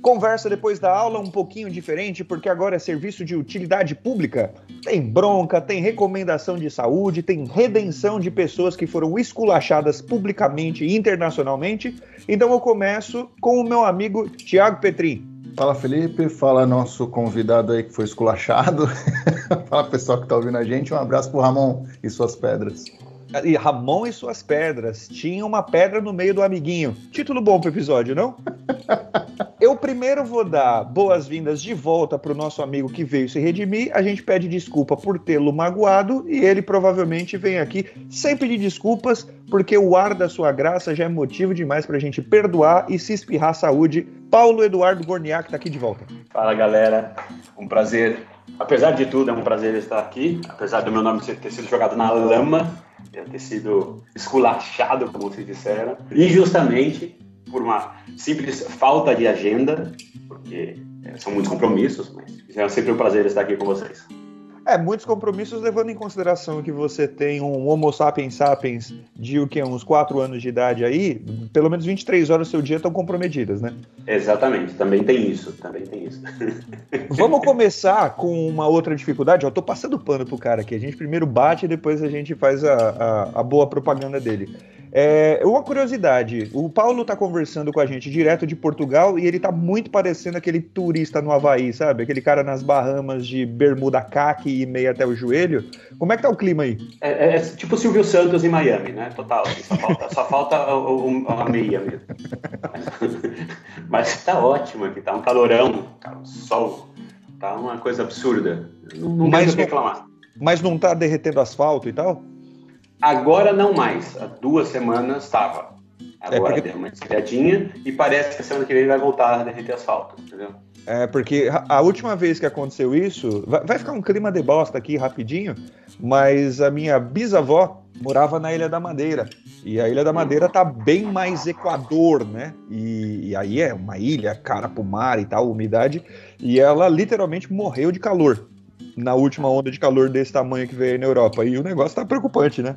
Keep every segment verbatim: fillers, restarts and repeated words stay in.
Conversa depois da aula um pouquinho diferente, porque agora é serviço de utilidade pública. Tem bronca, tem recomendação de saúde, tem redenção de pessoas que foram esculachadas publicamente e internacionalmente. Então eu começo com o meu amigo Thiago Petri. Fala, Felipe. Fala, nosso convidado aí que foi esculachado. Fala, pessoal que tá ouvindo a gente. Um abraço pro Ramon e suas pedras. E Ramon e suas pedras. Tinha uma pedra no meio do amiguinho. Título bom pro episódio, não? Eu primeiro vou dar boas-vindas de volta pro nosso amigo que veio se redimir. A gente pede desculpa por tê-lo magoado e ele provavelmente vem aqui sem pedir desculpas, porque o ar da sua graça já é motivo demais pra gente perdoar e se espirrar saúde. Paulo Eduardo Gorniak tá aqui de volta. Fala, galera. Um prazer. Apesar de tudo, é um prazer estar aqui. Apesar do meu nome ter sido jogado na lama, ter sido esculachado, como vocês disseram, injustamente, por uma simples falta de agenda, porque são muitos compromissos, mas é sempre um prazer estar aqui com vocês. É, muitos compromissos, levando em consideração que você tem um homo sapiens sapiens de o que, uns quatro anos de idade aí, pelo menos vinte e três horas do seu dia estão comprometidas, né? Exatamente, também tem isso, também tem isso. Vamos começar com uma outra dificuldade, eu tô passando pano pro cara aqui, a gente primeiro bate e depois a gente faz a, a, a boa propaganda dele. É, uma curiosidade, o Paulo tá conversando com a gente direto de Portugal e ele tá muito parecendo aquele turista no Havaí, sabe? Aquele cara nas Bahamas de bermuda caqui e meia até o joelho. Como é que tá o clima aí? É, é tipo Silvio Santos em Miami, né? Total, só falta, só falta o, o, a meia mesmo. Mas, mas tá ótimo aqui, tá um calorão, tá um sol, tá uma coisa absurda. Não, não tem o que reclamar. Mas não tá derretendo asfalto e tal? Agora não mais, há duas semanas estava, agora é porque... deu uma esfriadinha e parece que a semana que vem vai voltar a derreter asfalto, entendeu? É, porque a última vez que aconteceu isso, vai ficar um clima de bosta aqui rapidinho, mas a minha bisavó morava na Ilha da Madeira, e a Ilha da Madeira tá bem mais Equador, né? E, e aí é uma ilha, cara pro mar e tal, umidade, e ela literalmente morreu de calor na última onda de calor desse tamanho que veio aí na Europa. E o negócio tá preocupante, né?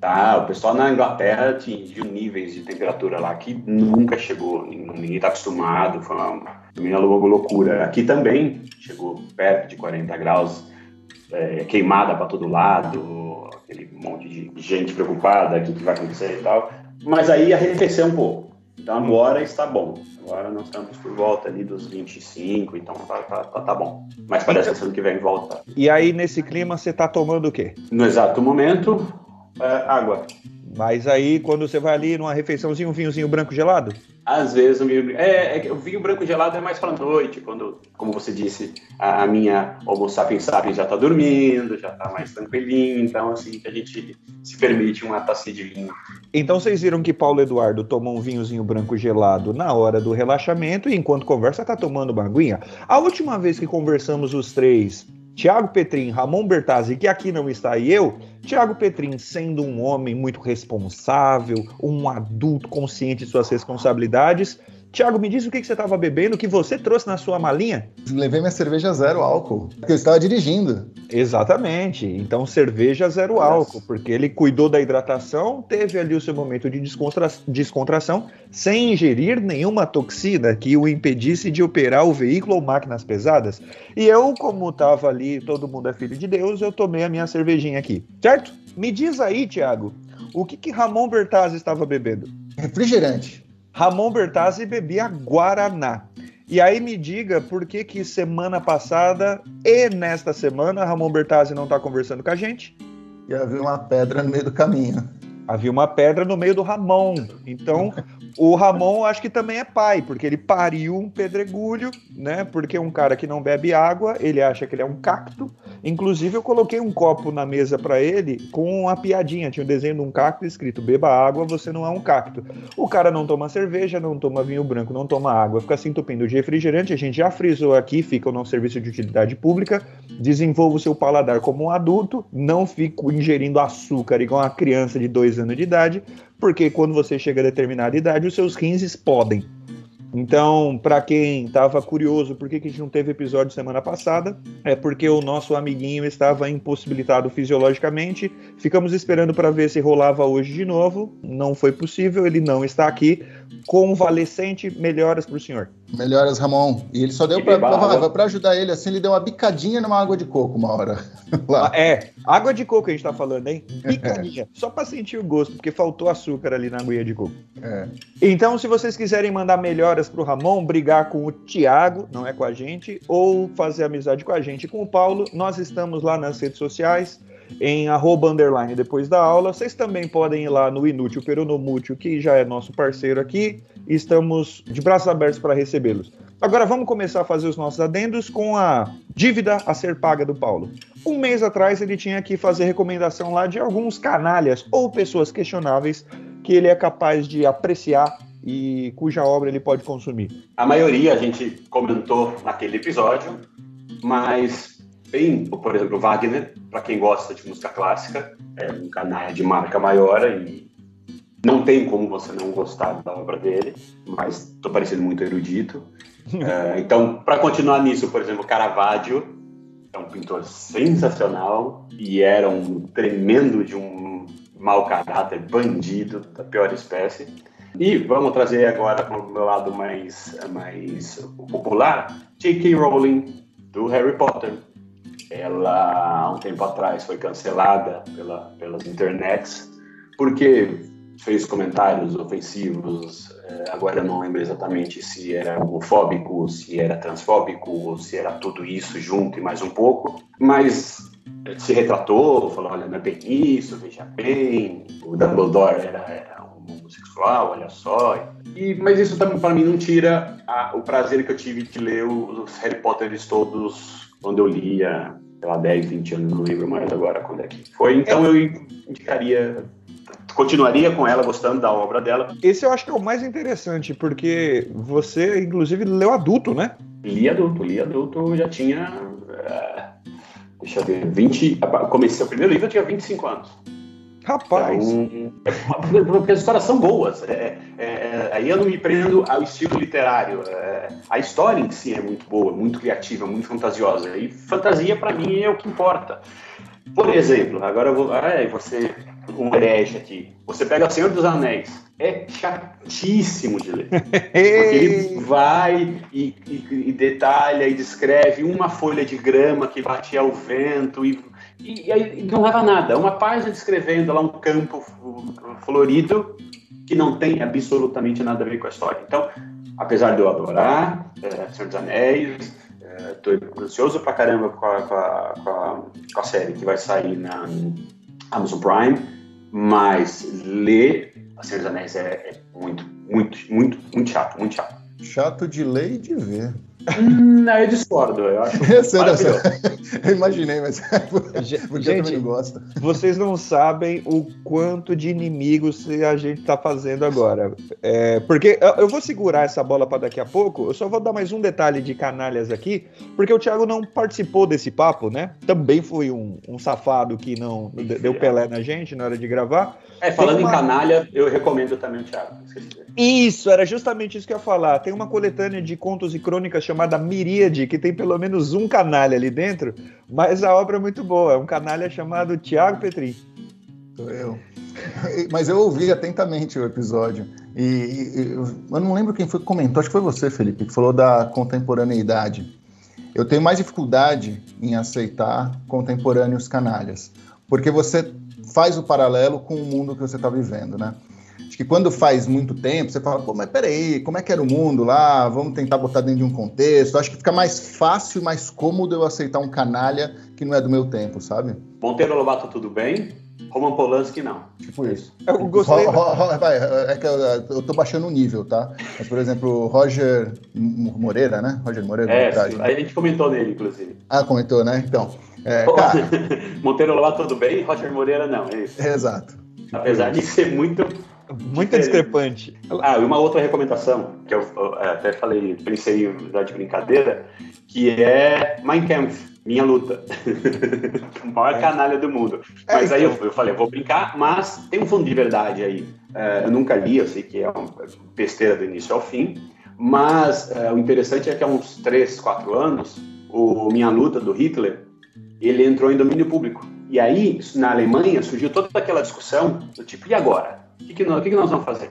Tá, o pessoal na Inglaterra atingiu níveis de temperatura lá que nunca chegou, ninguém tá acostumado, foi uma, uma loucura. Aqui também chegou perto de quarenta graus, é, queimada pra todo lado, aquele monte de gente preocupada, o que vai acontecer e tal. Mas aí arrefeceu um pouco, então agora está bom. Agora nós estamos por volta ali dos vinte e cinco, então tá, tá, tá, tá bom. Mas parece que ano que vem volta. E aí, nesse clima, você tá tomando o quê? No exato momento, é, água. Mas aí, quando você vai ali numa refeiçãozinha, um vinhozinho branco gelado? Às vezes, o vinho, é, é, o vinho branco gelado é mais pra noite, quando, como você disse, a, a minha homo sapiens sapiens já tá dormindo, já tá mais tranquilinho, então assim, que a gente se permite uma taça de vinho. Então vocês viram que Paulo Eduardo tomou um vinhozinho branco gelado na hora do relaxamento e enquanto conversa tá tomando uma aguinha. A última vez que conversamos os três, Thiago Petrin, Ramon Bertazzi, que aqui não está, e eu, Thiago Petrin, sendo um homem muito responsável, um adulto consciente de suas responsabilidades. Thiago, me diz o que você estava bebendo, o que você trouxe na sua malinha? Levei minha cerveja zero álcool, porque eu estava dirigindo. Exatamente, então cerveja zero Nossa. álcool, porque ele cuidou da hidratação, teve ali o seu momento de descontra... descontração, sem ingerir nenhuma toxina que o impedisse de operar o veículo ou máquinas pesadas. E eu, como estava ali, todo mundo é filho de Deus, eu tomei a minha cervejinha aqui, certo? Me diz aí, Thiago, o que, que Ramon Bertazzi estava bebendo? Refrigerante. Ramon Bertazzi bebia Guaraná. E aí me diga por que que semana passada e nesta semana Ramon Bertazzi não está conversando com a gente? E havia uma pedra no meio do caminho. Havia uma pedra no meio do Ramon. Então, o Ramon acho que também é pai, porque ele pariu um pedregulho, né? Porque um cara que não bebe água, ele acha que ele é um cacto. Inclusive, eu coloquei um copo na mesa para ele com uma piadinha. Tinha um desenho de um cacto escrito: beba água, você não é um cacto. O cara não toma cerveja, não toma vinho branco, não toma água, fica se entupindo de refrigerante. A gente já frisou aqui, fica o nosso serviço de utilidade pública. Desenvolva o seu paladar como um adulto, não fico ingerindo açúcar igual uma criança de dois anos de idade, porque quando você chega a determinada idade, os seus rins explodem. Então, para quem estava curioso por que que a gente não teve episódio semana passada, é porque o nosso amiguinho estava impossibilitado fisiologicamente. Ficamos esperando para ver se rolava hoje de novo. Não foi possível, ele não está aqui. convalescente, melhoras para o senhor. Melhoras, Ramon. E ele só deu para ajudar ele, assim, ele deu uma bicadinha numa água de coco uma hora. Lá. É, água de coco a gente tá falando, hein? Bicadinha. É. Só para sentir o gosto, porque faltou açúcar ali na aguinha de coco. É. Então, se vocês quiserem mandar melhoras pro Ramon, brigar com o Thiago, não é com a gente, ou fazer amizade com a gente e com o Paulo, nós estamos lá nas redes sociais, em arroba underline depois da aula. Vocês também podem ir lá no Inútil Peronomútil, que já é nosso parceiro aqui. Estamos de braços abertos para recebê-los. Agora vamos começar a fazer os nossos adendos com a dívida a ser paga do Paulo. Um mês atrás ele tinha que fazer recomendação lá de alguns canalhas ou pessoas questionáveis que ele é capaz de apreciar e cuja obra ele pode consumir. A maioria a gente comentou naquele episódio, mas... Tem, por exemplo, Wagner, para quem gosta de música clássica, é um canal de marca maior e não tem como você não gostar da obra dele, mas estou parecendo muito erudito. É, então, para continuar nisso, por exemplo, Caravaggio é um pintor sensacional e era um tremendo de um mau caráter, bandido da pior espécie. E vamos trazer agora para o meu lado mais, mais popular, J K. Rowling, do Harry Potter. Ela, há um tempo atrás, foi cancelada pela, pelas internets porque fez comentários ofensivos, é, agora eu não lembro exatamente se era homofóbico, se era transfóbico, ou se era tudo isso junto e mais um pouco, mas se retratou, falou, olha, não é bem isso, veja bem, o Dumbledore era, era homossexual, olha só. E, mas isso também para mim não tira a, o prazer que eu tive de ler os Harry Potters todos... Quando eu lia, sei lá, dez, vinte anos, não lembro mais agora quando é que foi. Então eu indicaria, continuaria com ela, gostando da obra dela. Esse eu acho que é o mais interessante, porque você, inclusive, leu adulto, né? Li adulto, li adulto, já tinha, uh, deixa eu ver, vinte, comecei o primeiro livro, eu tinha vinte e cinco anos. Rapaz! Então, porque as histórias são boas, é, é, é, aí eu não me prendo ao estilo literário, é, a história em si é muito boa, muito criativa, muito fantasiosa, e fantasia para mim é o que importa. Por exemplo, agora eu vou, ah, você, um herege aqui, você pega o Senhor dos Anéis, é chatíssimo de ler, porque ele vai e, e, e detalha e descreve uma folha de grama que batia ao vento e E, e aí não leva a nada, uma página descrevendo lá um campo florido que não tem absolutamente nada a ver com a história. Então, apesar de eu adorar é, Senhor dos Anéis, estou é, ansioso pra caramba com a, com, a, com, a, com a série que vai sair na Amazon Prime, mas ler Senhor dos Anéis é, é muito, muito, muito, muito chato, muito chato. Chato de ler e de ver. Não, eu discordo. Eu acho eu imaginei, mas porque gente, eu também não gosto. Vocês não sabem o quanto de inimigos a gente tá fazendo agora. É, porque eu vou segurar essa bola para daqui a pouco. Eu só vou dar mais um detalhe de canalhas aqui, porque o Thiago não participou desse papo, né? Também foi um, um safado que não deu pelé na gente na hora de gravar. É, falando uma... em canalha, eu recomendo também o Thiago. Isso, era justamente isso que eu ia falar. Tem uma coletânea de contos e crônicas chamada Miríade, que tem pelo menos um canalha ali dentro, mas a obra é muito boa. É um canalha chamado Thiago Petri. Sou eu. Mas eu ouvi atentamente o episódio. E, e eu não lembro quem foi que comentou, acho que foi você, Felipe, que falou da contemporaneidade. Eu tenho mais dificuldade em aceitar contemporâneos canalhas, porque você faz o paralelo com o mundo que você está vivendo, né? Acho que quando faz muito tempo, você fala, pô, mas peraí, como é que era o mundo lá? Vamos tentar botar dentro de um contexto. Acho que fica mais fácil, mais cômodo eu aceitar um canalha que não é do meu tempo, sabe? Monteiro Lobato, tudo bem? Roman Polanski, não. Tipo isso. Eu gostei. Ro, ro, ro, vai, é que eu, eu tô baixando o nível, tá? Mas, por exemplo, Roger Moreira, né? Roger Moreira. É, sim. A gente comentou nele, inclusive. Ah, comentou, né? Então. É, cara... Monteiro Lobato, tudo bem? Roger Moreira, não. É isso. Exato. Apesar de ser muito... Muito é, discrepante. Ah, e uma outra recomendação, que eu, eu até falei, pensei de brincadeira, que é Mein Kampf, Minha Luta. O maior é. canalha do mundo. É, mas então. Aí eu, eu falei, vou brincar, mas tem um fundo de verdade aí. Uh, eu nunca li, eu sei que é uma besteira do início ao fim, mas uh, o interessante é que há uns três, quatro anos, o Minha Luta, do Hitler, ele entrou em domínio público. E aí, na Alemanha, surgiu toda aquela discussão do tipo, e agora? O que, que, que nós vamos fazer?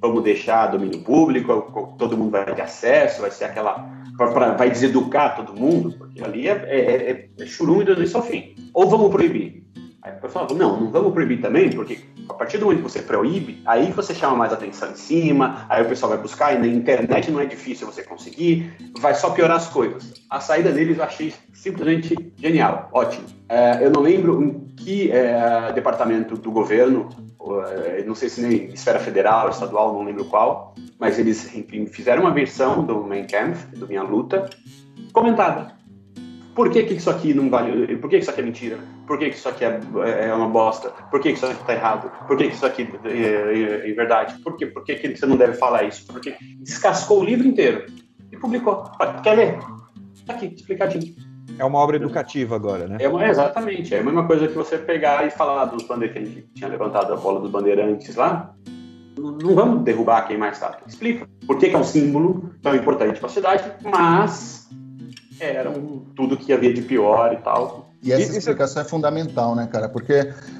vamos deixar domínio público, todo mundo vai ter acesso, vai ser aquela... Pra, vai deseducar todo mundo, porque ali é, é, é churume do início ao fim. Ou vamos proibir. Aí eu falava, não, não vamos proibir também, porque a partir do momento que você proíbe, aí você chama mais atenção em cima, aí o pessoal vai buscar, e na internet não é difícil você conseguir, vai só piorar as coisas. A saída deles eu achei simplesmente genial, ótimo. É, eu não lembro em que é, departamento do governo, não sei se nem esfera federal, estadual, não lembro qual, mas eles, enfim, fizeram uma versão do Mein Kampf, do Minha Luta, comentada. Por que que isso aqui não vale? Por que que isso aqui é mentira? Por que que isso aqui é, é uma bosta? Por que que isso aqui tá errado? Por que que isso aqui é, é, é verdade? Por que, por que que você não deve falar isso? Porque descascou o livro inteiro e publicou. Quer ler? Tá aqui, explicadinho. É uma obra educativa agora, né? É uma, exatamente. É a mesma coisa que você pegar e falar dos bandeirantes, que a gente tinha levantado a bola dos bandeirantes lá. Não vamos derrubar quem mais sabe. Explica por que que é um símbolo tão importante para a cidade, mas era um, tudo que havia de pior e tal. E essa explicação é fundamental, né, cara? Porque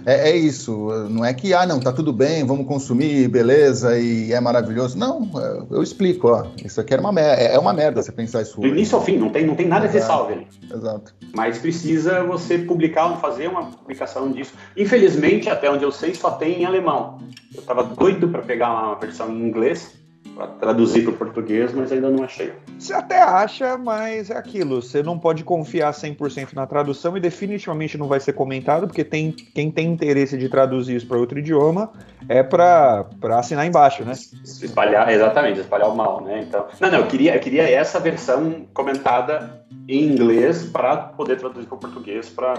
é, é isso, não é que, ah, não, tá tudo bem, vamos consumir, beleza, e é maravilhoso. Não, eu explico, ó, isso aqui era uma merda, é uma merda você pensar isso. Do início ao fim, não tem, não tem nada a ser salvo ali. Exato. Mas precisa você publicar, fazer uma publicação disso. Infelizmente, até onde eu sei, só tem em alemão. Eu tava doido pra pegar uma versão em inglês, pra traduzir pro português, mas ainda não achei. Você até acha, mas é aquilo, você não pode confiar cem por cento na tradução e definitivamente não vai ser comentado, porque tem, quem tem interesse de traduzir isso para outro idioma é para assinar embaixo, né? Espalhar, exatamente, espalhar o mal, né? Então, não, não, eu queria, eu queria essa versão comentada em inglês para poder traduzir para o português, para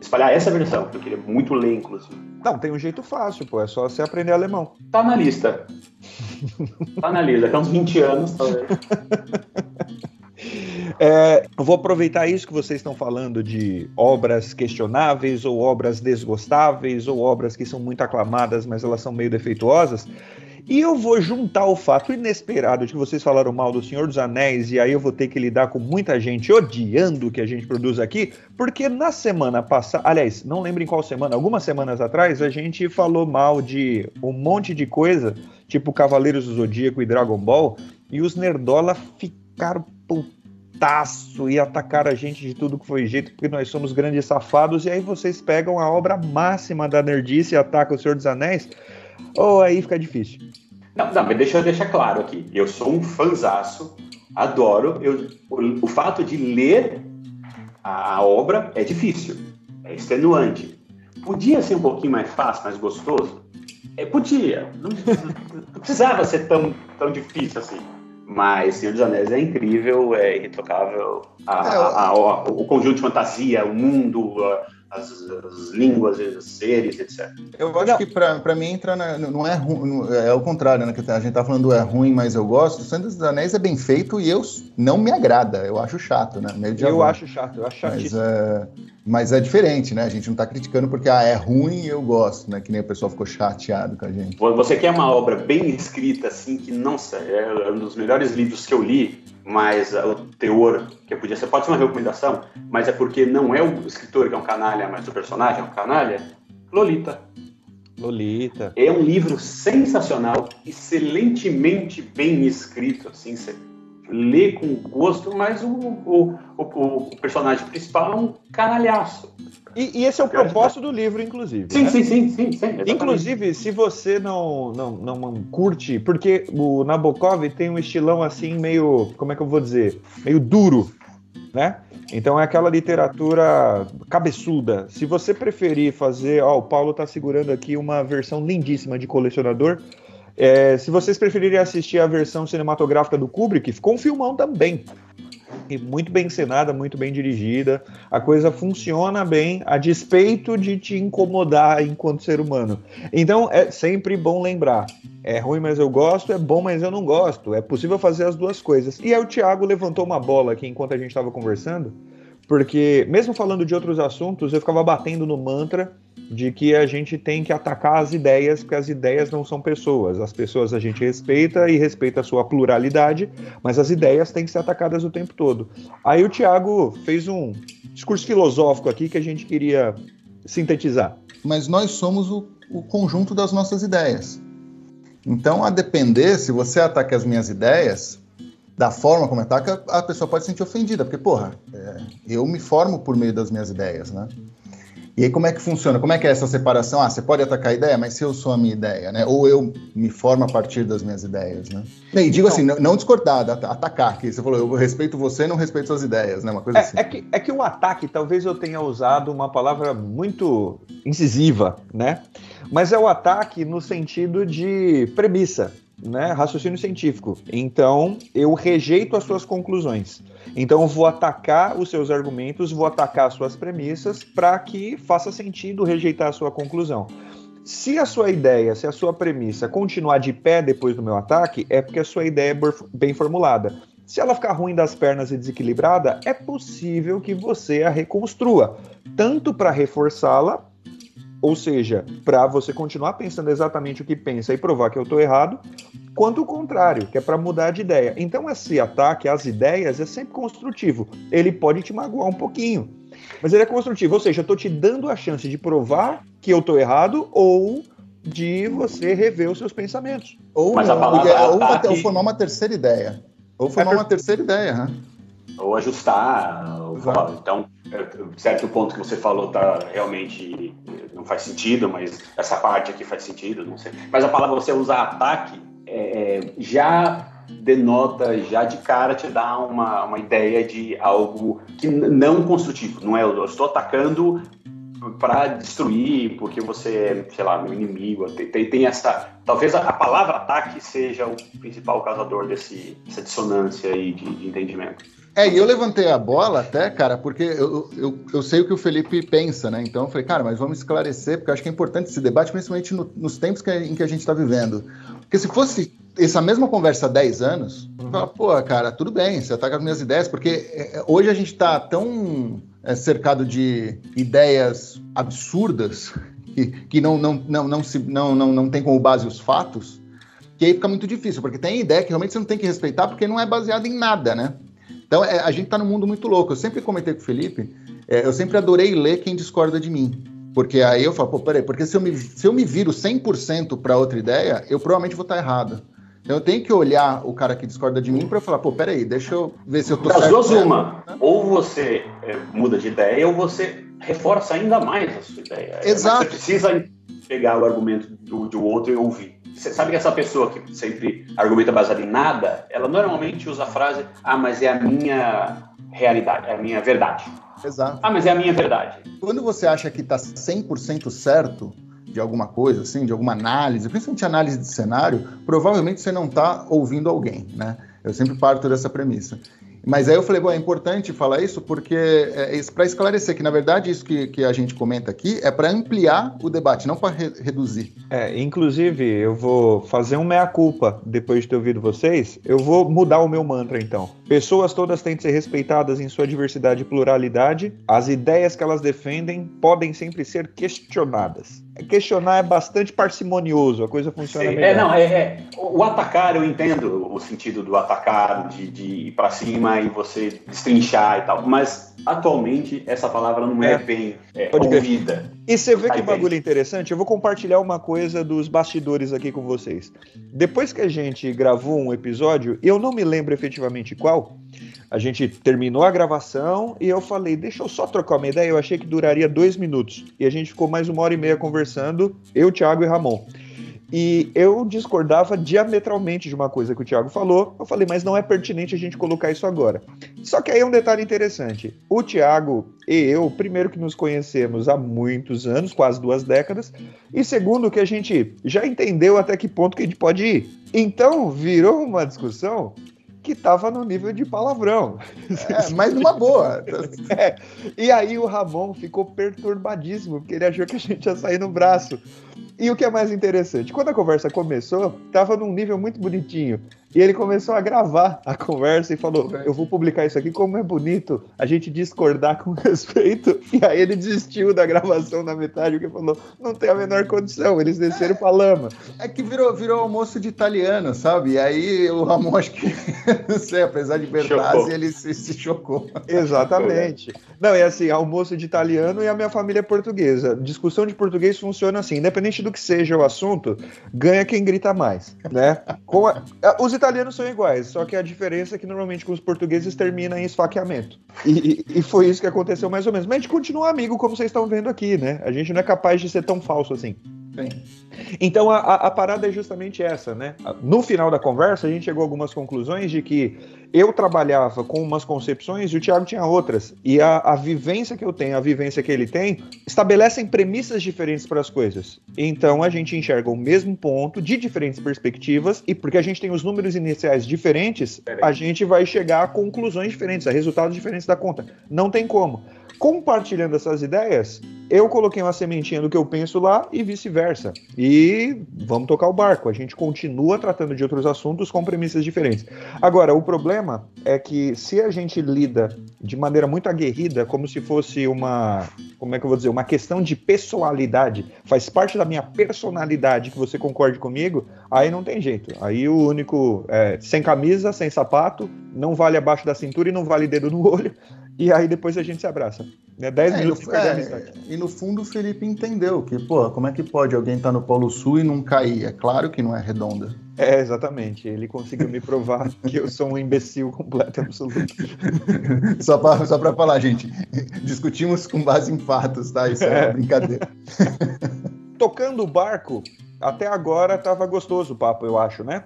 espalhar essa versão, porque eu queria muito ler, inclusive. Não, tem um jeito fácil, pô, é só você aprender alemão. Tá na lista. Tá na lista, até uns vinte anos, talvez. É, eu vou aproveitar isso que vocês estão falando de obras questionáveis, ou obras desgostáveis, ou obras que são muito aclamadas, mas elas são meio defeituosas. E eu vou juntar o fato inesperado de que vocês falaram mal do Senhor dos Anéis, e aí eu vou ter que lidar com muita gente odiando o que a gente produz aqui, porque na semana passada, aliás, não lembro em qual semana, algumas semanas atrás, a gente falou mal de um monte de coisa, tipo Cavaleiros do Zodíaco e Dragon Ball, e os nerdola ficaram putaço e atacaram a gente de tudo que foi jeito, porque nós somos grandes safados, e aí vocês pegam a obra máxima da nerdice e atacam o Senhor dos Anéis, ou oh, aí fica difícil. Não, não, mas deixa eu deixar claro aqui. Eu sou um fanzaço, adoro. Eu, o, o fato de ler a, a obra é difícil, é extenuante. Podia ser um pouquinho mais fácil, mais gostoso? É, podia. Não, não precisava ser tão, tão difícil assim. Mas Senhor dos Anéis é incrível, é irretocável. A, a, a, a, o conjunto de fantasia, o mundo... A, As, as línguas, os seres, etcétera. Eu acho que pra, pra mim entra na, não é ruim, é o contrário, né? Que a gente tá falando é ruim, mas eu gosto. O Senhor dos Anéis é bem feito e eu não me agrada, eu acho chato, né? Meio de eu avô. acho chato, eu acho chatíssimo. Mas, é, mas é diferente, né? A gente não tá criticando porque ah, é ruim e eu gosto, né? Que nem o pessoal ficou chateado com a gente. Você quer uma obra bem escrita, assim, que não sei, é um dos melhores livros que eu li, mas o teor, que podia ser, pode ser uma recomendação, mas é porque não é o escritor que é um canalha, mas o personagem é um canalha, Lolita. Lolita. É um livro sensacional, excelentemente bem escrito, assim, você lê com gosto, mas o, o, o, o personagem principal é um canalhaço. E, e esse é o propósito do livro, inclusive. Sim, né? sim, sim, sim, sim. Inclusive, se você não, não, não curte, porque o Nabokov tem um estilão assim meio, como é que eu vou dizer? Meio duro, né? Então é aquela literatura cabeçuda. Se você preferir fazer... Ó, o Paulo tá segurando aqui uma versão lindíssima de colecionador. É, se vocês preferirem assistir a versão cinematográfica do Kubrick, ficou um filmão também. E muito bem encenada, muito bem dirigida. A coisa funciona bem, a despeito de te incomodar enquanto ser humano. Então é sempre bom lembrar. É ruim, mas eu gosto. É bom, mas eu não gosto. É possível fazer as duas coisas. E aí o Thiago levantou uma bola aqui enquanto a gente estava conversando, porque mesmo falando de outros assuntos, eu ficava batendo no mantra de que a gente tem que atacar as ideias, porque as ideias não são pessoas. As pessoas a gente respeita e respeita a sua pluralidade, mas as ideias têm que ser atacadas o tempo todo. Aí o Thiago fez um discurso filosófico aqui que a gente queria sintetizar. Mas nós somos o, o conjunto das nossas ideias. Então, a depender, se você ataca as minhas ideias, da forma como ataca, a pessoa pode se sentir ofendida, porque, porra, é, eu me formo por meio das minhas ideias, né? E aí, como é que funciona? Como é que é essa separação? Ah, você pode atacar a ideia, mas se eu sou a minha ideia, né? Ou eu me formo a partir das minhas ideias, né? E digo então, assim, não, não discordar, atacar, que você falou, eu respeito você e não respeito suas ideias, né? Uma coisa é, assim. É que, é que o ataque, talvez eu tenha usado uma palavra muito incisiva, né? Mas é o ataque no sentido de premissa, né? Raciocínio científico. Então, eu rejeito as suas conclusões. Então, eu vou atacar os seus argumentos, vou atacar as suas premissas para que faça sentido rejeitar a sua conclusão. Se a sua ideia, se a sua premissa continuar de pé depois do meu ataque, é porque a sua ideia é bem formulada. Se ela ficar ruim das pernas e desequilibrada, é possível que você a reconstrua, tanto para reforçá-la, ou seja, para você continuar pensando exatamente o que pensa e provar que eu estou errado, quanto o contrário, que é para mudar de ideia. Então esse ataque às ideias é sempre construtivo. Ele pode te magoar um pouquinho, mas ele é construtivo. Ou seja, eu estou te dando a chance de provar que eu estou errado ou de você rever os seus pensamentos. Ou, mas não, a palavra ou, ataque... ou formar uma terceira ideia. Ou formar é per... uma terceira ideia, né? Ou ajustar. Ou... Então, certo ponto que você falou tá realmente... não faz sentido, mas essa parte aqui faz sentido, não sei. Mas a palavra você usar ataque é, já denota, já de cara te dá uma, uma ideia de algo que não construtivo, não é? Eu estou atacando para destruir, porque você é, sei lá, meu inimigo. Tem, tem, tem essa... Talvez a, a palavra ataque seja o principal causador desse, dessa dissonância aí de, de entendimento. É, e eu levantei a bola até, cara, porque eu, eu, eu sei o que o Felipe pensa, né? Então eu falei, cara, mas vamos esclarecer, porque eu acho que é importante esse debate, principalmente no, nos tempos que, em que a gente está vivendo. Porque se fosse essa mesma conversa há dez anos, eu falava, pô, cara, tudo bem, você ataca as minhas ideias, porque hoje a gente está tão é, cercado de ideias absurdas que, que não, não, não, não, se, não, não, não tem como base os fatos, que aí fica muito difícil, porque tem ideia que realmente você não tem que respeitar, porque não é baseada em nada, né? Então, a gente está num mundo muito louco. Eu sempre comentei com o Felipe, é, eu sempre adorei ler quem discorda de mim. Porque aí eu falo, pô, peraí, porque se eu me, se eu me viro cem por cento para outra ideia, eu provavelmente vou estar errado. Então, eu tenho que olhar o cara que discorda de mim para falar, pô, peraí, deixa eu ver se eu tô certo. Das duas, uma. Ou você é, muda de ideia, ou você reforça ainda mais a sua ideia. Exato. Mas você precisa pegar o argumento do, do outro e ouvir. Você sabe que essa pessoa que sempre argumenta baseada em nada, ela normalmente usa a frase, ah, mas é a minha realidade, é a minha verdade. Exato. Ah, mas é a minha verdade. Quando você acha que está cem por cento certo de alguma coisa, assim, de alguma análise, principalmente análise de cenário, provavelmente você não está ouvindo alguém, né? Eu sempre parto dessa premissa. Mas aí eu falei, bom, é importante falar isso porque é para esclarecer que, na verdade, isso que, que a gente comenta aqui é para ampliar o debate, não para re- reduzir. É, inclusive, eu vou fazer um meia-culpa depois de ter ouvido vocês. Eu vou mudar o meu mantra, então. Pessoas todas têm de ser respeitadas em sua diversidade e pluralidade. As ideias que elas defendem podem sempre ser questionadas. Questionar é bastante parcimonioso, a coisa funciona melhor. É, não, é, é, o atacar, eu entendo o sentido do atacar, de, de ir para cima e você destrinchar e tal, mas atualmente essa palavra não é, é bem é, ouvida. E você vê que bagulho interessante, eu vou compartilhar uma coisa dos bastidores aqui com vocês. Depois que a gente gravou um episódio, eu não me lembro efetivamente qual, a gente terminou a gravação e eu falei, deixa eu só trocar uma ideia, eu achei que duraria dois minutos. E a gente ficou mais uma hora e meia conversando, eu, Thiago e Ramon. E eu discordava diametralmente de uma coisa que o Thiago falou, eu falei, mas não é pertinente a gente colocar isso agora. Só que aí é um detalhe interessante, o Thiago e eu, primeiro que nos conhecemos há muitos anos, quase duas décadas, e segundo que a gente já entendeu até que ponto que a gente pode ir. Então virou uma discussão que estava no nível de palavrão. É, mas numa boa. É. E aí o Ramon ficou perturbadíssimo, porque ele achou que a gente ia sair no braço. E o que é mais interessante, quando a conversa começou, estava num nível muito bonitinho. E ele começou a gravar a conversa e falou, eu vou publicar isso aqui, como é bonito a gente discordar com respeito. E aí ele desistiu da gravação na metade, porque falou, não tem a menor condição, eles desceram pra lama. É que virou, virou almoço de italiano, sabe? E aí o Ramon, acho que, não sei, apesar de Bertazzi, ele se, se chocou. Exatamente. Não, é assim, almoço de italiano e a minha família é portuguesa. Discussão de português funciona assim, independente do que seja o assunto, ganha quem grita mais, né? Com a, a, os italianos são iguais, só que a diferença é que normalmente com os portugueses termina em esfaqueamento. E, e foi isso que aconteceu mais ou menos. Mas a gente continua amigo, como vocês estão vendo aqui, né? A gente não é capaz de ser tão falso assim. Bem. Então a, a, a parada é justamente essa, né? No final da conversa a gente chegou a algumas conclusões de que eu trabalhava com umas concepções e o Thiago tinha outras. E a, a vivência que eu tenho, a vivência que ele tem, estabelecem premissas diferentes para as coisas. Então a gente enxerga o mesmo ponto de diferentes perspectivas e porque a gente tem os números iniciais diferentes, a gente vai chegar a conclusões diferentes, a resultados diferentes da conta. Não tem como. Compartilhando essas ideias, eu coloquei uma sementinha do que eu penso lá e vice-versa. E vamos tocar o barco. A gente continua tratando de outros assuntos com premissas diferentes. Agora, o problema é que se a gente lida de maneira muito aguerrida, como se fosse uma, como é que eu vou dizer, uma questão de pessoalidade, faz parte da minha personalidade que você concorde comigo, aí não tem jeito. Aí o único, é, sem camisa, sem sapato, não vale abaixo da cintura e não vale dedo no olho. E aí depois a gente se abraça. Né? dez é, minutos no, de perder é, a amizade. E no fundo o Felipe entendeu que, pô, como é que pode alguém estar tá no Polo Sul e não cair? É claro que não é redonda. É, exatamente. Ele conseguiu me provar que eu sou um imbecil completo e absoluto. Só para só para falar, gente, discutimos com base em fatos, tá? Isso é, é uma brincadeira. Tocando o barco, até agora tava gostoso o papo, eu acho, né?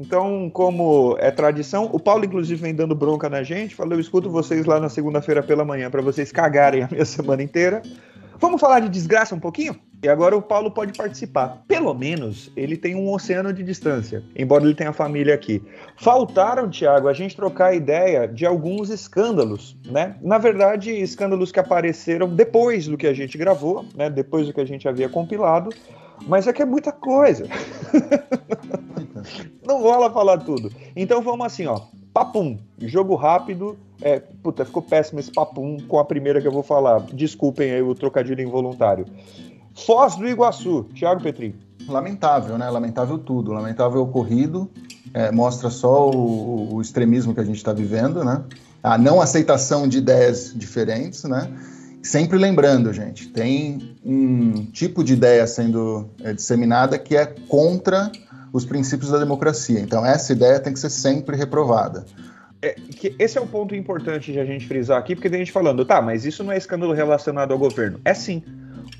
Então, como é tradição, o Paulo, inclusive, vem dando bronca na gente, falou, eu escuto vocês lá na segunda-feira pela manhã para vocês cagarem a minha semana inteira. Vamos falar de desgraça um pouquinho? E agora o Paulo pode participar. Pelo menos ele tem um oceano de distância, embora ele tenha família aqui. Faltaram, Thiago, a gente trocar ideia de alguns escândalos, né? Na verdade, escândalos que apareceram depois do que a gente gravou, né? Depois do que a gente havia compilado. Mas é que é muita coisa. Não rola falar tudo. Então vamos assim, ó. Papum. Jogo rápido. É, puta, ficou péssimo esse papum com a primeira que eu vou falar. Desculpem aí o trocadilho involuntário. Foz do Iguaçu. Thiago Petri. Lamentável, né? Lamentável tudo. Lamentável ocorrido. É, mostra só o, o extremismo que a gente está vivendo, né? A não aceitação de ideias diferentes, né? Sempre lembrando, gente, tem um tipo de ideia sendo é, disseminada que é contra os princípios da democracia. Então, essa ideia tem que ser sempre reprovada. É, que esse é um ponto importante de a gente frisar aqui, porque tem gente falando, tá, mas isso não é escândalo relacionado ao governo. É sim.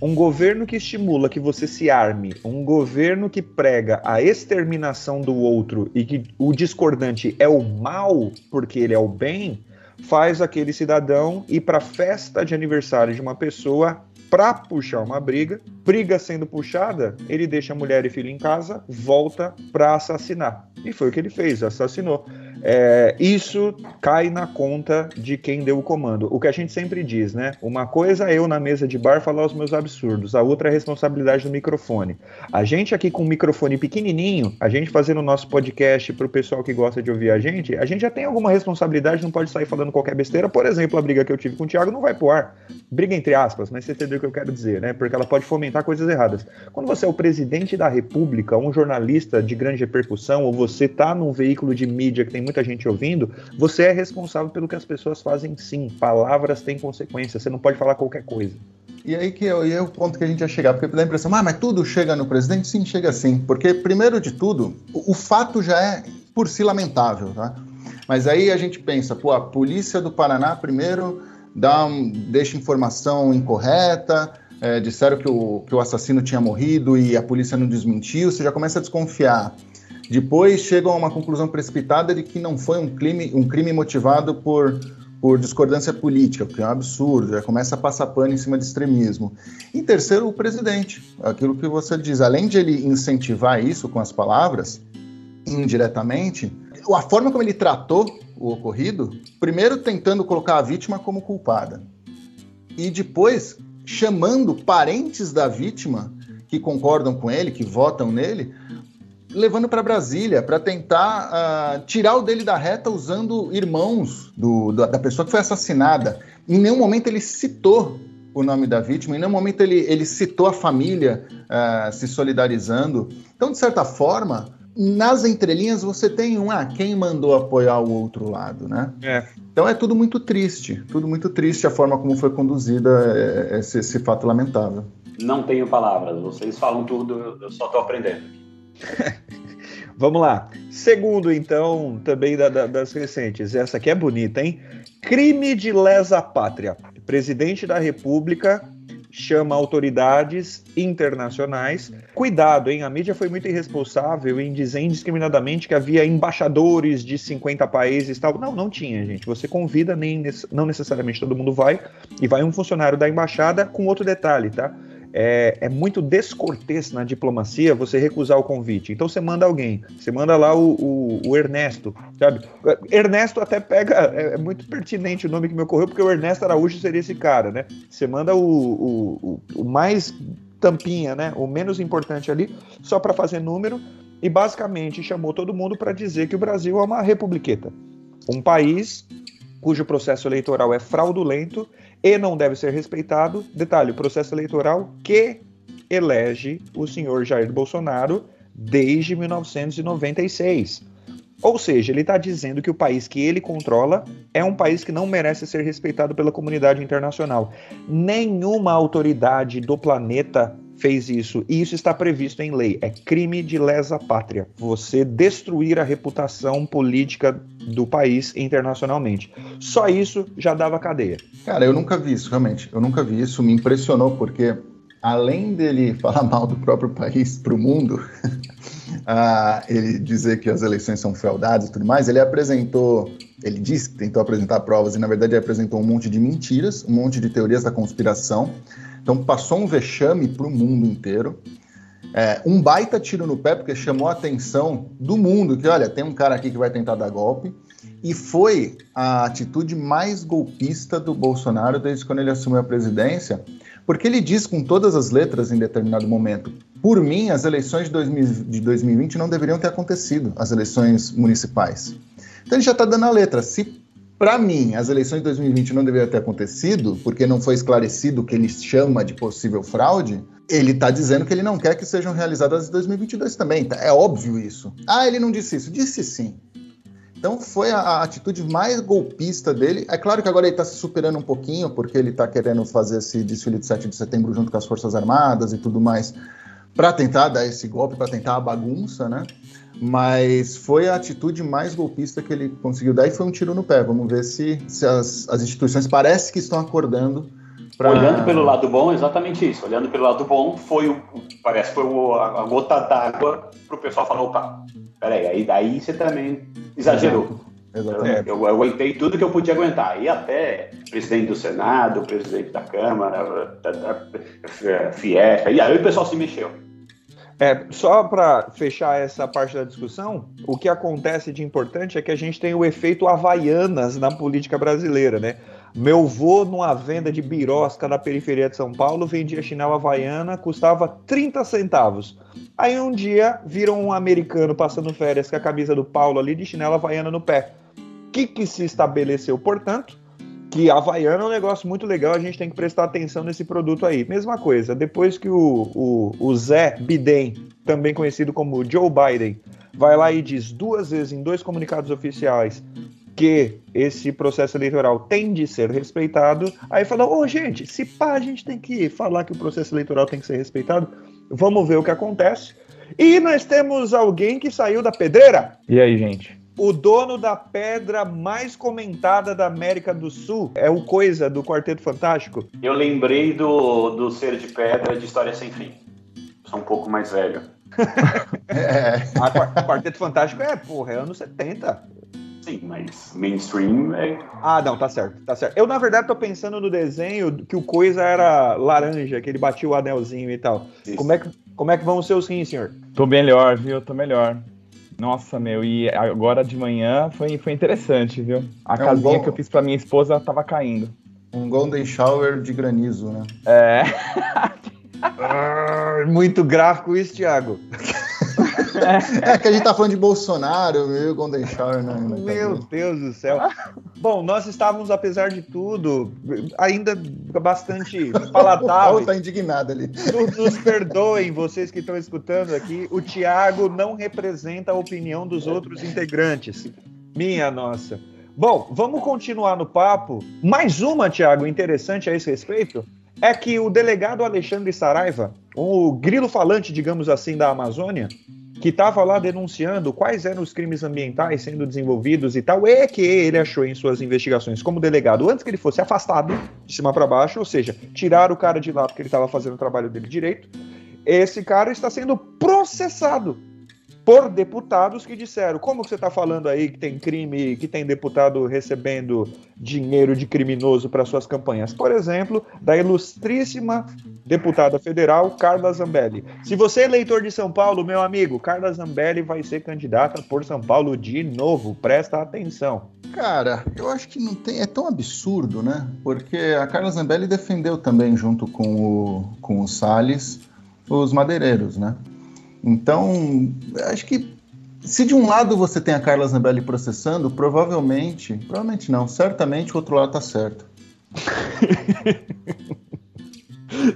Um governo que estimula que você se arme, um governo que prega a exterminação do outro e que o discordante é o mal porque ele é o bem, faz aquele cidadão ir para a festa de aniversário de uma pessoa para puxar uma briga, briga sendo puxada, ele deixa a mulher e filho em casa, volta para assassinar. E foi o que ele fez, assassinou. É, isso cai na conta de quem deu o comando. O que a gente sempre diz, né? Uma coisa é eu na mesa de bar falar os meus absurdos, a outra é a responsabilidade do microfone. A gente aqui com o microfone pequenininho, a gente fazendo o nosso podcast para o pessoal que gosta de ouvir a gente, a gente já tem alguma responsabilidade, não pode sair falando qualquer besteira. Por exemplo, a briga que eu tive com o Thiago não vai pro ar. Briga entre aspas, mas você entendeu o que eu quero dizer, né? Porque ela pode fomentar coisas erradas. Quando você é o presidente da república, um jornalista de grande repercussão, ou você tá num veículo de mídia que tem muita gente ouvindo, você é responsável pelo que as pessoas fazem sim. Palavras têm consequências, você não pode falar qualquer coisa. E aí que eu, e é o ponto que a gente ia chegar, porque dá a impressão, ah, mas tudo chega no presidente? Sim, chega sim. Porque, primeiro de tudo, o, o fato já é por si lamentável, tá? Mas aí a gente pensa, pô, a polícia do Paraná primeiro dá um, deixa informação incorreta, é, disseram que o, que o assassino tinha morrido e a polícia não desmentiu, você já começa a desconfiar. Depois chegam a uma conclusão precipitada de que não foi um crime, um crime motivado por, por discordância política, porque é um absurdo, já começa a passar pano em cima de extremismo. E terceiro, o presidente, aquilo que você diz, além de ele incentivar isso com as palavras, indiretamente, a forma como ele tratou o ocorrido, primeiro tentando colocar a vítima como culpada, e depois chamando parentes da vítima que concordam com ele, que votam nele, levando para Brasília para tentar uh, tirar o dele da reta usando irmãos do, do, da pessoa que foi assassinada. Em nenhum momento ele citou o nome da vítima, em nenhum momento ele, ele citou a família uh, se solidarizando. Então, de certa forma, nas entrelinhas você tem um, ah, quem mandou apoiar o outro lado, né? É. Então é tudo muito triste, tudo muito triste a forma como foi conduzida esse, esse fato lamentável. Não tenho palavras, vocês falam tudo, eu só estou aprendendo. Vamos lá. Segundo, então, também da, da, das recentes, essa aqui é bonita, hein? Crime de lesa-pátria. Presidente da República chama autoridades internacionais. Cuidado, hein? A mídia foi muito irresponsável em dizer indiscriminadamente que havia embaixadores de cinquenta países e tal. Não, não tinha, gente. Você convida, nem, não necessariamente todo mundo vai, e vai um funcionário da embaixada com outro detalhe, tá? É, é muito descortês na diplomacia você recusar o convite. Então você manda alguém, você manda lá o, o, o Ernesto, sabe? Ernesto até pega, é, é muito pertinente o nome que me ocorreu, porque o Ernesto Araújo seria esse cara, né? Você manda o, o, o, o mais tampinha, né? O menos importante ali, só para fazer número, e basicamente chamou todo mundo para dizer que o Brasil é uma republiqueta, um país cujo processo eleitoral é fraudulento e não deve ser respeitado. Detalhe, o processo eleitoral que elege o senhor Jair Bolsonaro desde mil novecentos e noventa e seis. Ou seja, ele está dizendo que o país que ele controla é um país que não merece ser respeitado pela comunidade internacional. Nenhuma autoridade do planeta fez isso, e isso está previsto em lei. É crime de lesa-pátria você destruir a reputação política do país internacionalmente. Só isso já dava cadeia. Cara, eu nunca vi isso, realmente. Eu nunca vi isso, me impressionou, porque além dele falar mal do próprio país para o mundo, uh, ele dizer que as eleições são fraudadas e tudo mais, ele apresentou, ele disse que tentou apresentar provas, e na verdade ele apresentou um monte de mentiras, um monte de teorias da conspiração. Então passou um vexame para o mundo inteiro, é, um baita tiro no pé, porque chamou a atenção do mundo, que olha, tem um cara aqui que vai tentar dar golpe, e foi a atitude mais golpista do Bolsonaro desde quando ele assumiu a presidência, porque ele diz com todas as letras em determinado momento, por mim as eleições de, dois mil, de dois mil e vinte não deveriam ter acontecido, as eleições municipais. Então ele já está dando a letra, se para mim, as eleições de dois mil e vinte não deveriam ter acontecido, porque não foi esclarecido o que ele chama de possível fraude, ele está dizendo que ele não quer que sejam realizadas em dois mil e vinte e dois também. É óbvio isso. Ah, ele não disse isso. Disse sim. Então foi a, a atitude mais golpista dele. É claro que agora ele está se superando um pouquinho, porque ele está querendo fazer esse desfile de sete de setembro junto com as Forças Armadas e tudo mais, para tentar dar esse golpe, para tentar a bagunça, né? Mas foi a atitude mais golpista que ele conseguiu dar, e foi um tiro no pé. Vamos ver se, se as, as instituições parece que estão acordando. Pra... Olhando pelo lado bom, exatamente isso. Olhando pelo lado bom, foi o, parece que foi o, a, a gota d'água para o pessoal falar, opa, peraí, aí daí você também exagerou. Exatamente. Eu, eu aguentei tudo que eu podia aguentar. E até presidente do Senado, presidente da Câmara, da, da, da Fiesp, e aí o pessoal se mexeu. É, só para fechar essa parte da discussão, o que acontece de importante é que a gente tem o efeito Havaianas na política brasileira, né? Meu vô, numa venda de birosca na periferia de São Paulo, vendia chinelo Havaiana, custava trinta centavos. Aí um dia viram um americano passando férias com a camisa do Paulo ali de chinelo Havaiana no pé. O que, que se estabeleceu, portanto? Que a Havaiana é um negócio muito legal, a gente tem que prestar atenção nesse produto aí. Mesma coisa, depois que o, o, o Zé Biden, também conhecido como Joe Biden, vai lá e diz duas vezes em dois comunicados oficiais que esse processo eleitoral tem de ser respeitado, aí fala, ô gente, se pá, a gente tem que falar que o processo eleitoral tem que ser respeitado, vamos ver o que acontece. E nós temos alguém que saiu da pedreira. E aí, gente? O dono da pedra mais comentada da América do Sul é o Coisa, do Quarteto Fantástico. Eu lembrei do, do Ser de Pedra de História Sem Fim. Sou um pouco mais velho. É. O Quarteto Fantástico é, porra, é anos setenta. Sim, mas mainstream é... Ah, não, tá certo, tá certo. Eu, na verdade, tô pensando no desenho que o Coisa era laranja, que ele batia o anelzinho e tal. Como é, que, como é que vão os seus rins, senhor? Tô melhor, viu? Tô melhor. Nossa, meu, e agora de manhã foi, foi interessante, viu? A é um casinha bom... que eu fiz pra minha esposa tava caindo. Um golden shower de granizo, né? É. Muito gráfico isso, Thiago. É que a gente tá falando de Bolsonaro e o Golden Shower, né? Meu Deus do céu. Bom, nós estávamos, apesar de tudo, ainda bastante palatáveis. O Paulo tá indignado ali. Nos, nos perdoem, vocês que estão escutando aqui, o Thiago não representa a opinião dos outros integrantes. Minha nossa. Bom, vamos continuar no papo. Mais uma, Thiago, interessante a esse respeito, é que o delegado Alexandre Saraiva, o grilo falante, digamos assim, da Amazônia, que estava lá denunciando quais eram os crimes ambientais sendo desenvolvidos e tal, é que ele achou em suas investigações como delegado, antes que ele fosse afastado de cima para baixo, ou seja, tiraram o cara de lá porque ele estava fazendo o trabalho dele direito, esse cara está sendo processado por deputados que disseram, como que você está falando aí que tem crime, que tem deputado recebendo dinheiro de criminoso para suas campanhas? Por exemplo, da ilustríssima deputada federal Carla Zambelli. Se você é eleitor de São Paulo, meu amigo, Carla Zambelli vai ser candidata por São Paulo de novo, presta atenção. Cara, eu acho que não tem, é tão absurdo, né? Porque a Carla Zambelli defendeu também, junto com o, com o Salles, os madeireiros, né? Então, acho que se de um lado você tem a Carla Zambelli processando, provavelmente, provavelmente não, certamente o outro lado tá certo.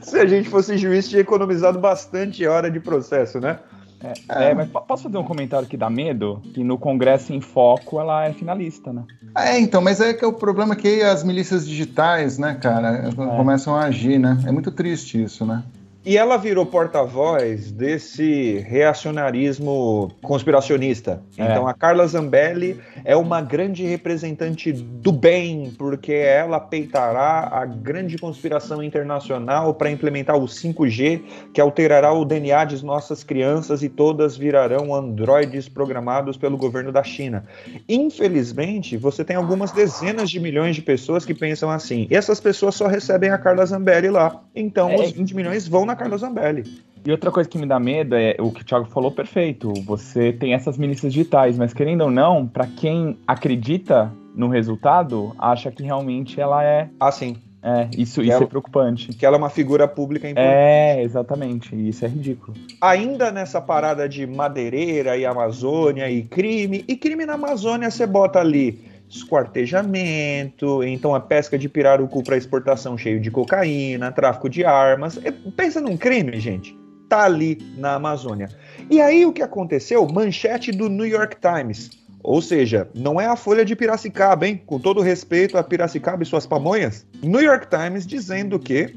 Se a gente fosse juiz, tinha economizado bastante hora de processo, né? É, é, é, mas posso fazer um comentário que dá medo? Que no Congresso em Foco ela é finalista, né? É, então, mas é que é o problema que as milícias digitais, né, cara, é. começam a agir, né? É muito triste isso, né? E ela virou porta-voz desse reacionarismo conspiracionista. É. Então, a Carla Zambelli é uma grande representante do bem, porque ela peitará a grande conspiração internacional para implementar o cinco G, que alterará o D N A de nossas crianças e todas virarão androides programados pelo governo da China. Infelizmente, você tem algumas dezenas de milhões de pessoas que pensam assim. E essas pessoas só recebem a Carla Zambelli lá. Então, é. os vinte milhões vão na Carla Zambelli. E outra coisa que me dá medo é o que o Thiago falou, perfeito. Você tem essas milícias digitais, mas querendo ou não, para quem acredita no resultado, acha que realmente ela é... Ah, sim. É, isso, isso ela, é preocupante. Que ela é uma figura pública importante. É, exatamente. Isso é ridículo. Ainda nessa parada de madeireira e Amazônia e crime, e crime na Amazônia você bota ali esquartejamento, então a pesca de pirarucu para exportação cheio de cocaína, tráfico de armas. Pensa num crime, gente. Tá ali na Amazônia. E aí o que aconteceu? Manchete do New York Times. Ou seja, não é a Folha de Piracicaba, hein? Com todo respeito a Piracicaba e suas pamonhas. New York Times dizendo que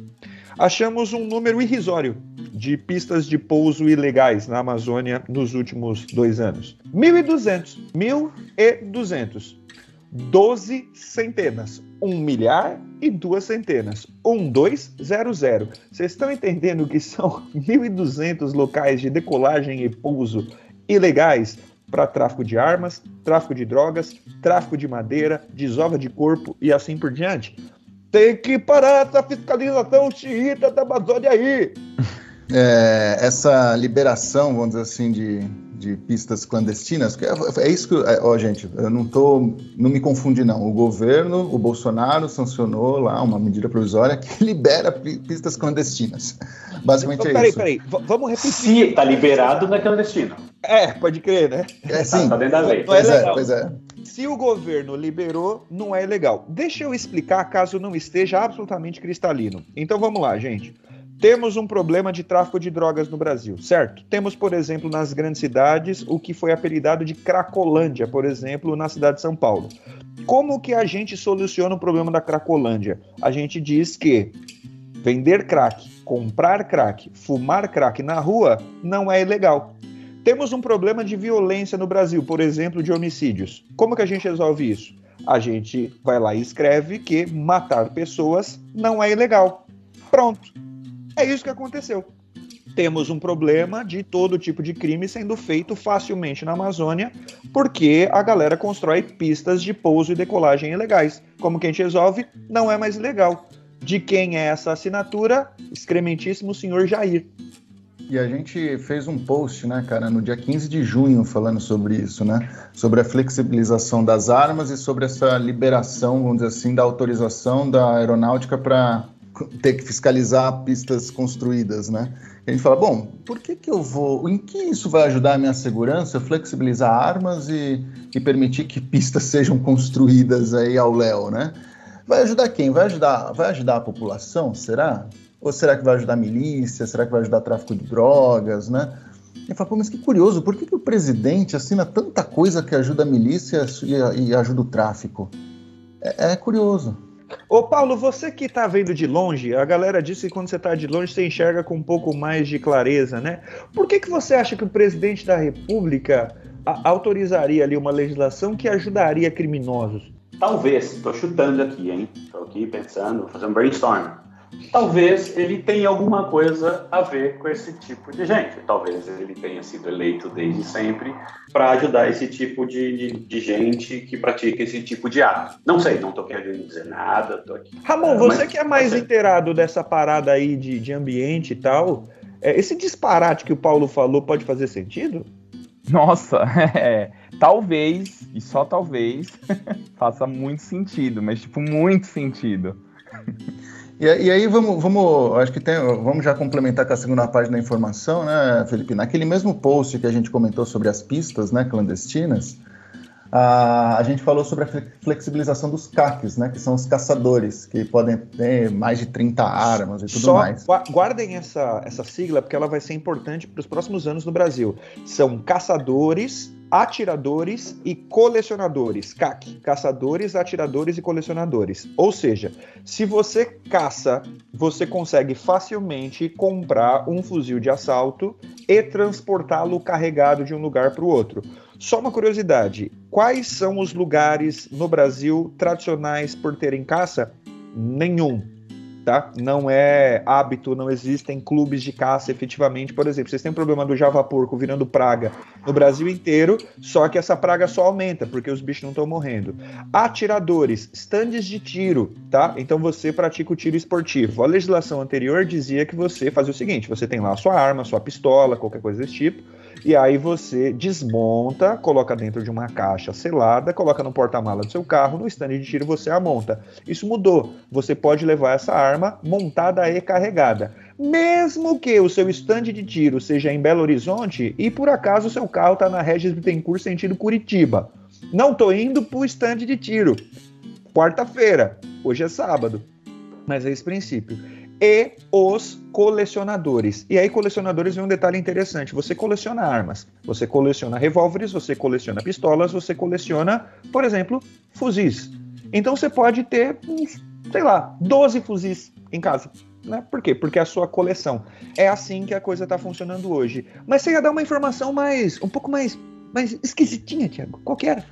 achamos um número irrisório de pistas de pouso ilegais na Amazônia nos últimos dois anos. mil e duzentos. mil e duzentos. doze centenas, um milhar e duas centenas, um, dois, zero, zero. Vocês estão entendendo que são mil e duzentos locais de decolagem e pouso ilegais para tráfico de armas, tráfico de drogas, tráfico de madeira, desova de corpo e assim por diante? Tem que parar essa fiscalização xiita da Amazônia aí! É, essa liberação, vamos dizer assim, de... de pistas clandestinas, é isso que... Ó, gente, eu não tô... Não me confundi, não. O governo, o Bolsonaro, sancionou lá uma medida provisória que libera pistas clandestinas. Basicamente então, é peraí, isso. Peraí, peraí. Vamos repetir. Se tá liberado, não é clandestino. É, pode crer, né? É, sim. Tá dentro da lei. Pois é, pois é. Se o governo liberou, não é ilegal. Deixa eu explicar, caso não esteja absolutamente cristalino. Então, vamos lá, gente. Temos um problema de tráfico de drogas no Brasil, certo? Temos, por exemplo, nas grandes cidades, o que foi apelidado de Cracolândia, por exemplo, na cidade de São Paulo. Como que a gente soluciona o problema da Cracolândia? A gente diz que vender crack, comprar crack, fumar crack na rua não é ilegal. Temos um problema de violência no Brasil, por exemplo, de homicídios. Como que a gente resolve isso? A gente vai lá e escreve que matar pessoas não é ilegal. Pronto. É isso que aconteceu. Temos um problema de todo tipo de crime sendo feito facilmente na Amazônia, porque a galera constrói pistas de pouso e decolagem ilegais. Como que a gente resolve? Não é mais ilegal. De quem é essa assinatura? Excrementíssimo senhor Jair. E a gente fez um post, né, cara, no dia quinze de junho falando sobre isso, né? Sobre a flexibilização das armas e sobre essa liberação, vamos dizer assim, da autorização da aeronáutica para ter que fiscalizar pistas construídas, né? A gente fala, bom, por que que eu vou... Em que isso vai ajudar a minha segurança? Flexibilizar armas e, e permitir que pistas sejam construídas aí ao léu, né? Vai ajudar quem? Vai ajudar, vai ajudar a população, será? Ou será que vai ajudar a milícia? Será que vai ajudar tráfico de drogas, né? E fala, pô, mas que curioso, por que que o presidente assina tanta coisa que ajuda a milícia e, e ajuda o tráfico? É, é curioso. Ô Paulo, você que tá vendo de longe, a galera disse que quando você tá de longe você enxerga com um pouco mais de clareza, né? Por que que você acha que o presidente da República a- autorizaria ali uma legislação que ajudaria criminosos? Talvez, tô chutando aqui, hein? Tô aqui pensando, fazendo brainstorm. Talvez ele tenha alguma coisa a ver com esse tipo de gente. Talvez ele tenha sido eleito desde sempre para ajudar esse tipo de, de, de gente que pratica esse tipo de ato. Não sei, não tô querendo dizer nada, tô aqui... Ramon, você Mas, que é mais você... inteirado dessa parada aí de, de ambiente e tal, é, esse disparate que o Paulo falou pode fazer sentido? Nossa, é... Talvez, e só talvez, faça muito sentido, mas tipo, muito sentido. E, e aí vamos, vamos, acho que tem, vamos já complementar com a segunda parte da informação, né, Felipe? Naquele mesmo post que a gente comentou sobre as pistas, né, clandestinas, a, a gente falou sobre a flexibilização dos C A Cs, né, que são os caçadores, que podem ter mais de trinta armas e tudo só mais. Guardem essa, essa sigla, porque ela vai ser importante para os próximos anos no Brasil. São caçadores... atiradores e colecionadores, C A C, caçadores, atiradores e colecionadores, ou seja, se você caça, você consegue facilmente comprar um fuzil de assalto e transportá-lo carregado de um lugar para o outro. Só uma curiosidade, quais são os lugares no Brasil tradicionais por terem caça? Nenhum. Tá? Não é hábito, não existem clubes de caça efetivamente. Por exemplo, vocês têm o problema do javaporco virando praga no Brasil inteiro, só que essa praga só aumenta, porque os bichos não estão morrendo. Atiradores, estandes de tiro, tá? Então você pratica o tiro esportivo. A legislação anterior dizia que você fazia o seguinte, você tem lá a sua arma, a sua pistola, qualquer coisa desse tipo, e aí você desmonta, coloca dentro de uma caixa selada, coloca no porta-mala do seu carro, no estande de tiro você a monta. Isso mudou. Você pode levar essa arma montada e carregada. Mesmo que o seu estande de tiro seja em Belo Horizonte e por acaso o seu carro está na Regis Bittencourt sentido Curitiba. Não estou indo para o estande de tiro. Quarta-feira. Hoje é sábado. Mas é esse princípio. E os colecionadores. E aí colecionadores vem um detalhe interessante. Você coleciona armas, você coleciona revólveres, você coleciona pistolas, você coleciona, por exemplo, fuzis. Então você pode ter, sei lá, doze fuzis em casa, né? Por quê? Porque é a sua coleção. É assim que a coisa está funcionando hoje. Mas você ia dar uma informação mais, um pouco mais, mais esquisitinha, Thiago. Qual que era?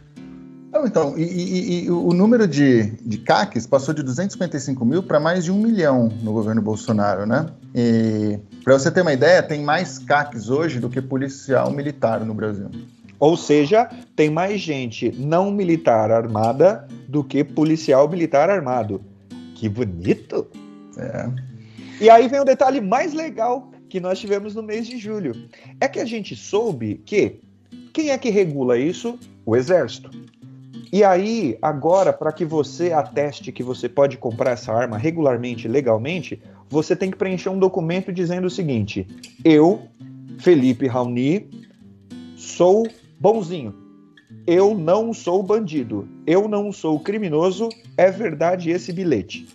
Então, e, e, e o número de, de C A Cs passou de duzentos e cinquenta e cinco mil para mais de um milhão no governo Bolsonaro, né? E para você ter uma ideia, tem mais C A Cs hoje do que policial militar no Brasil. Ou seja, tem mais gente não militar armada do que policial militar armado. Que bonito! É. E aí vem o detalhe mais legal que nós tivemos no mês de julho. É que a gente soube que quem é que regula isso? O Exército. E aí, agora, para que você ateste que você pode comprar essa arma regularmente, legalmente, você tem que preencher um documento dizendo o seguinte: eu, Felipe Raoni, sou bonzinho. Eu não sou bandido. Eu não sou criminoso. É verdade esse bilhete.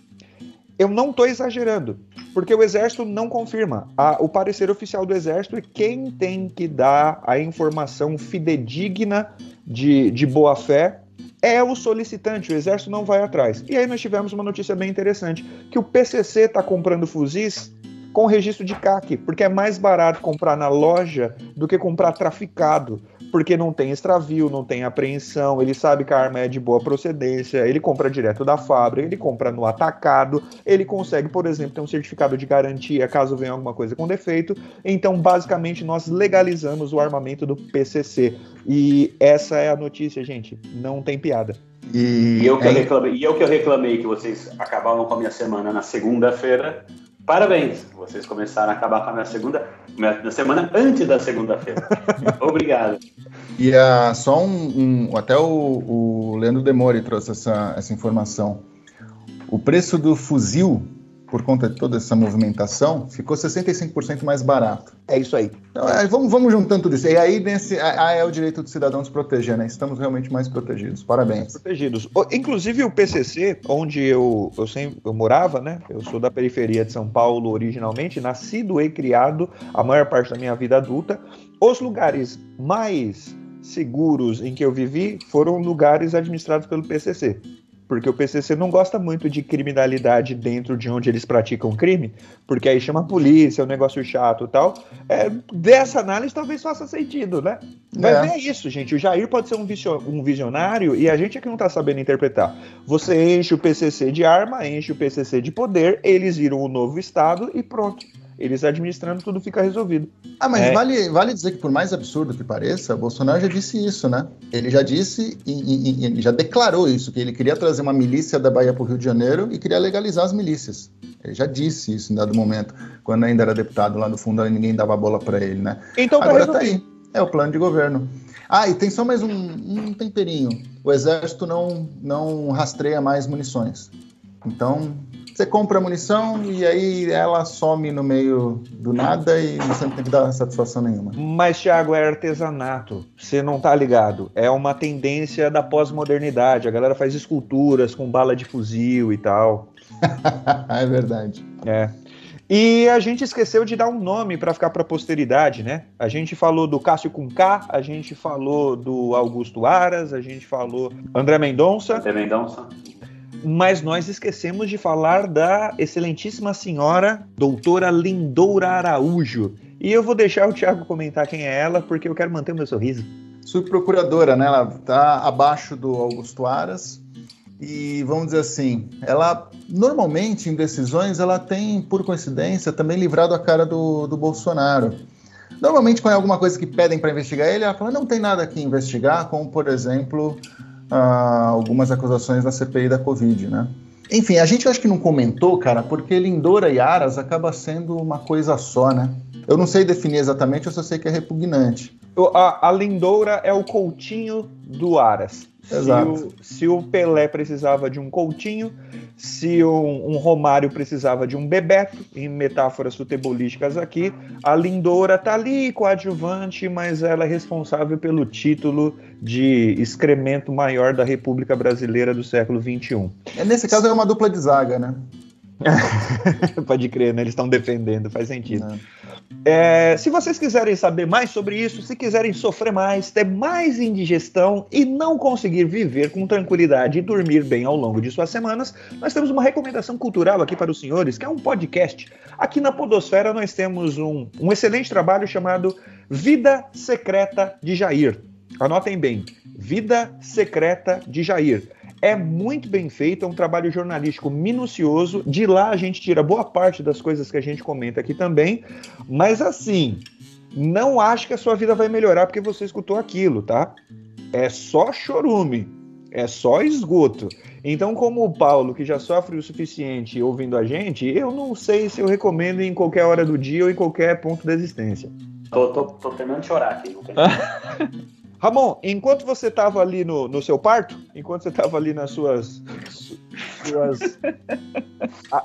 Eu não estou exagerando, porque o Exército não confirma. A, o parecer oficial do Exército é quem tem que dar a informação fidedigna de, de boa-fé. É o solicitante, o Exército não vai atrás. E aí nós tivemos uma notícia bem interessante, que o P C C está comprando fuzis com registro de C A C, porque é mais barato comprar na loja do que comprar traficado, porque não tem extravio, não tem apreensão, ele sabe que a arma é de boa procedência, ele compra direto da fábrica, ele compra no atacado, ele consegue, por exemplo, ter um certificado de garantia caso venha alguma coisa com defeito. Então, basicamente, nós legalizamos o armamento do P C C. E essa é a notícia, gente. Não tem piada. E, e, eu, que é... eu, reclamei, e eu que eu reclamei que vocês acabavam com a minha semana na segunda-feira. Parabéns, vocês começaram a acabar com a minha segunda, minha semana antes da segunda-feira. Obrigado. E uh, só um, um, até o, o Leandro Demori trouxe essa, essa informação. O preço do fuzil por conta de toda essa movimentação, ficou sessenta e cinco por cento mais barato. É isso aí. Então, aí vamos, vamos juntando tudo isso. E aí nesse, ah, é o direito do cidadão se proteger, né? Estamos realmente mais protegidos. Parabéns. Protegidos. Inclusive o P C C, onde eu, eu, sempre, eu morava, né? Eu sou da periferia de São Paulo originalmente, nascido e criado a maior parte da minha vida adulta. Os lugares mais seguros em que eu vivi foram lugares administrados pelo P C C. Porque o P C C não gosta muito de criminalidade dentro de onde eles praticam crime, porque aí chama a polícia, é um negócio chato e tal. É, dessa análise talvez faça sentido, né? Mas é, é isso, gente. O Jair pode ser um visionário e a gente é que não tá sabendo interpretar. Você enche o P C C de arma, enche o P C C de poder, eles viram o novo Estado e pronto. Eles administrando, tudo fica resolvido. Ah, mas é. vale, vale dizer que por mais absurdo que pareça, Bolsonaro já disse isso, né? Ele já disse e, e, e já declarou isso, que ele queria trazer uma milícia da Bahia para o Rio de Janeiro e queria legalizar as milícias. Ele já disse isso em dado momento, quando ainda era deputado lá no fundo, ninguém dava bola para ele, né? Então, agora tá aí. É o plano de governo. Ah, e tem só mais um, um temperinho. O Exército não, não rastreia mais munições. Então... você compra a munição e aí ela some no meio do nada e você não tem que dar satisfação nenhuma. Mas, Thiago, é artesanato. Você não tá ligado. É uma tendência da pós-modernidade. A galera faz esculturas com bala de fuzil e tal. É verdade. É. E a gente esqueceu de dar um nome para ficar para a posteridade, né? A gente falou do Cássio com K, a gente falou do Augusto Aras, a gente falou André Mendonça. André Mendonça. Mas nós esquecemos de falar da excelentíssima senhora doutora Lindoura Araújo. E eu vou deixar o Thiago comentar quem é ela, porque eu quero manter o meu sorriso. Subprocuradora, né? Ela está abaixo do Augusto Aras. E vamos dizer assim, ela normalmente em decisões, ela tem, por coincidência, também livrado a cara do, do Bolsonaro. Normalmente quando é alguma coisa que pedem para investigar ele, ela fala, não tem nada que investigar, como por exemplo... Uh, algumas acusações da C P I da Covid, né? Enfim, a gente acho que não comentou, cara, porque Lindoura e Aras acaba sendo uma coisa só, né? Eu não sei definir exatamente, eu só sei que é repugnante. A, a Lindoura é o Coutinho do Aras. Exato. Se o, se o Pelé precisava de um Coutinho, se um, um Romário precisava de um Bebeto, em metáforas futebolísticas aqui, a Lindoura tá ali coadjuvante, mas ela é responsável pelo título de excremento maior da República Brasileira do século vinte e um. É, nesse caso é uma dupla de zaga, né? Pode crer, né? Eles estão defendendo, faz sentido. É, se vocês quiserem saber mais sobre isso, se quiserem sofrer mais, ter mais indigestão e não conseguir viver com tranquilidade e dormir bem ao longo de suas semanas, nós temos uma recomendação cultural aqui para os senhores, que é um podcast. Aqui na Podosfera nós temos um, um excelente trabalho chamado Vida Secreta de Jair. Anotem bem, Vida Secreta de Jair. É muito bem feito, é um trabalho jornalístico minucioso. De lá a gente tira boa parte das coisas que a gente comenta aqui também. Mas assim, não acho que a sua vida vai melhorar porque você escutou aquilo, tá? É só chorume, é só esgoto. Então, como o Paulo, que já sofre o suficiente ouvindo a gente, eu não sei se eu recomendo em qualquer hora do dia ou em qualquer ponto da existência. Tô, tô, tô terminando de chorar aqui. Ramon, enquanto você estava ali no, no seu parto, enquanto você estava ali nas suas, suas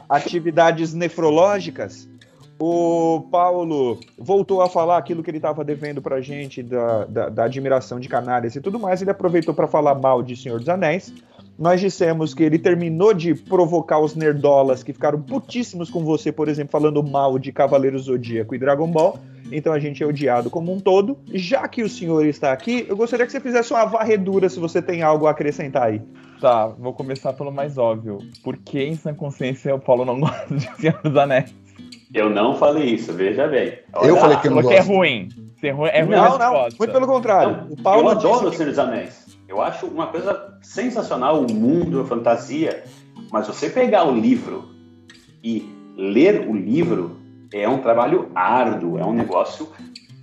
atividades nefrológicas, o Paulo voltou a falar aquilo que ele estava devendo pra gente da, da, da admiração de Canárias e tudo mais. Ele aproveitou para falar mal de Senhor dos Anéis. Nós dissemos que ele terminou de provocar os nerdolas que ficaram putíssimos com você, por exemplo, falando mal de Cavaleiros do Zodíaco e Dragon Ball. Então a gente é odiado como um todo. Já que o senhor está aqui, eu gostaria que você fizesse uma varredura, se você tem algo a acrescentar aí. Tá, vou começar pelo mais óbvio. Por que em sã consciência o Paulo não gosta de Senhor dos Anéis? Eu não falei isso, veja bem. Olha, eu falei que não gosto. É ruim. É ruim é não, resposta. Não, muito pelo contrário. Não, o Paulo eu adoro que... Senhor dos Anéis. Eu acho uma coisa sensacional, o mundo, a fantasia. Mas você pegar o livro e ler o livro... é um trabalho árduo, é um negócio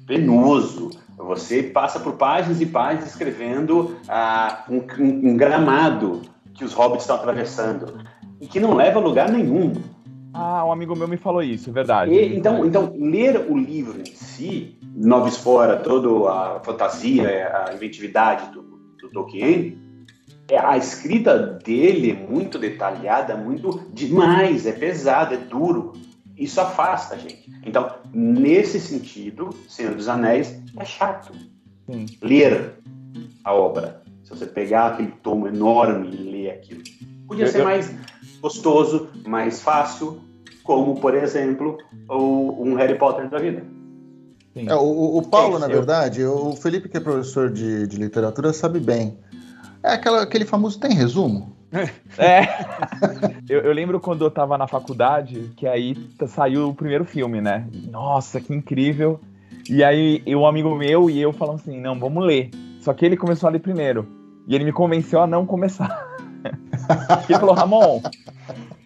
penoso. Você passa por páginas e páginas escrevendo ah, um, um, um gramado que os hobbits estão atravessando e que não leva a lugar nenhum. Ah, um amigo meu me falou isso, é verdade. E, então, então, ler o livro em si, Nova Espora, toda a fantasia, a inventividade do, do Tolkien, a escrita dele é muito detalhada, muito demais, é pesado, é duro. Isso afasta a gente. Então, nesse sentido, Senhor dos Anéis é chato. Sim. Ler a obra. Se você pegar aquele tomo enorme e ler aquilo. Podia ser mais gostoso, mais fácil, como, por exemplo, o, um Harry Potter da vida. É, o, o Paulo, é, na verdade, eu... o Felipe, que é professor de, de literatura, sabe bem. É aquela, aquele famoso tem resumo. É. eu, eu lembro quando eu tava na faculdade, que aí saiu o primeiro filme, né? Nossa, que incrível. E aí um amigo meu e eu falamos assim, não, vamos ler. Só que ele começou a ler primeiro. E ele me convenceu a não começar. Ele falou, Ramon,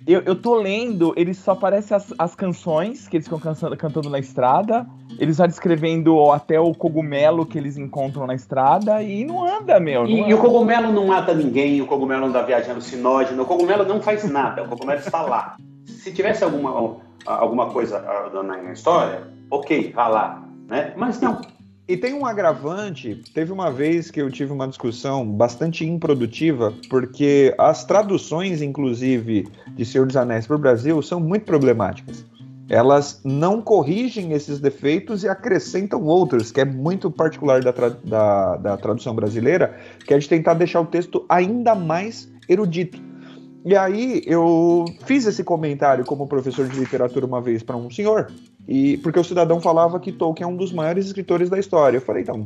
eu, eu tô lendo, eles só aparecem as, as canções que eles ficam cansando, cantando na estrada, eles vão descrevendo até o cogumelo que eles encontram na estrada e não anda, meu. Não e, anda. E o cogumelo não mata ninguém, o cogumelo não dá viagem alucinógena, o cogumelo não faz nada, o cogumelo está lá. Se tivesse alguma, alguma coisa na história, ok, vá lá, né? Mas não. E tem um agravante, teve uma vez que eu tive uma discussão bastante improdutiva, porque as traduções, inclusive, de Senhor dos Anéis para o Brasil são muito problemáticas. Elas não corrigem esses defeitos e acrescentam outros, que é muito particular da, tra- da, da tradução brasileira, que é de tentar deixar o texto ainda mais erudito. E aí eu fiz esse comentário como professor de literatura uma vez para um senhor, E, porque o cidadão falava que Tolkien é um dos maiores escritores da história. Eu falei, então,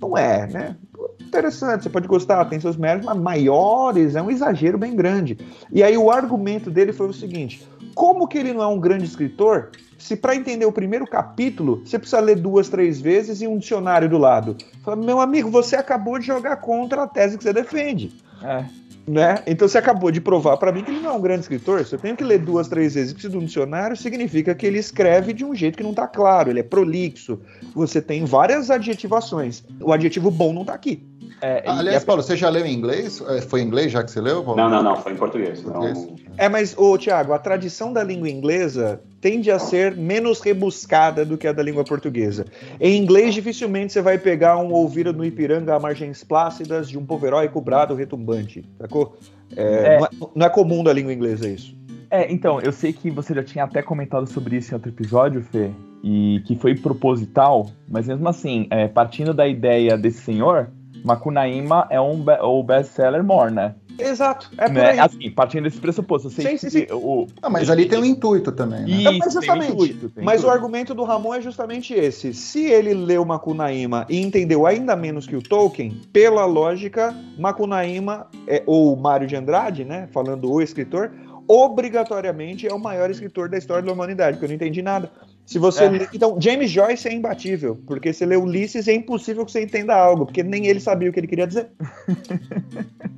não é, né? Interessante, você pode gostar, tem seus méritos, mas maiores é um exagero bem grande. E aí o argumento dele foi o seguinte, como que ele não é um grande escritor, se para entender o primeiro capítulo, você precisa ler duas, três vezes e um dicionário do lado? Eu falei, meu amigo, você acabou de jogar contra a tese que você defende. É. Né? Então você acabou de provar para mim que ele não é um grande escritor. Se eu tenho que ler duas, três vezes e preciso de um dicionário, significa que ele escreve de um jeito que não está claro, ele é prolixo. Você tem várias adjetivações. O adjetivo bom não está aqui. É, Aliás, e... Paulo, você já leu em inglês? Foi em inglês já que você leu, Paulo? Não, não, não, foi em português. português. Não... É, mas, ô, Thiago, a tradição da língua inglesa tende a ser menos rebuscada do que a da língua portuguesa. Em inglês, dificilmente você vai pegar um ouvir no Ipiranga a margens plácidas de um povo heróico brado retumbante, sacou? É, é... Não, é, não é comum da língua inglesa isso. É, então, eu sei que você já tinha até comentado sobre isso em outro episódio, Fê, e que foi proposital, mas mesmo assim, é, partindo da ideia desse senhor... Macunaíma é um be- o best-seller more, né? Exato, é por né? aí. Assim, partindo desse pressuposto. Eu sei sim, que sim, sim. O... Ah, mas ali tem um intuito também, né? Isso, mas exatamente. Tem intuito, tem mas intuito. O argumento do Ramon é justamente esse. Se ele leu Macunaíma e entendeu ainda menos que o Tolkien, pela lógica, Macunaíma, é, ou Mário de Andrade, né? Falando o escritor, obrigatoriamente é o maior escritor da história da humanidade, porque eu não entendi nada. Se você é. lê... Então, James Joyce é imbatível, porque se lê Ulisses é impossível que você entenda algo, porque nem ele sabia o que ele queria dizer.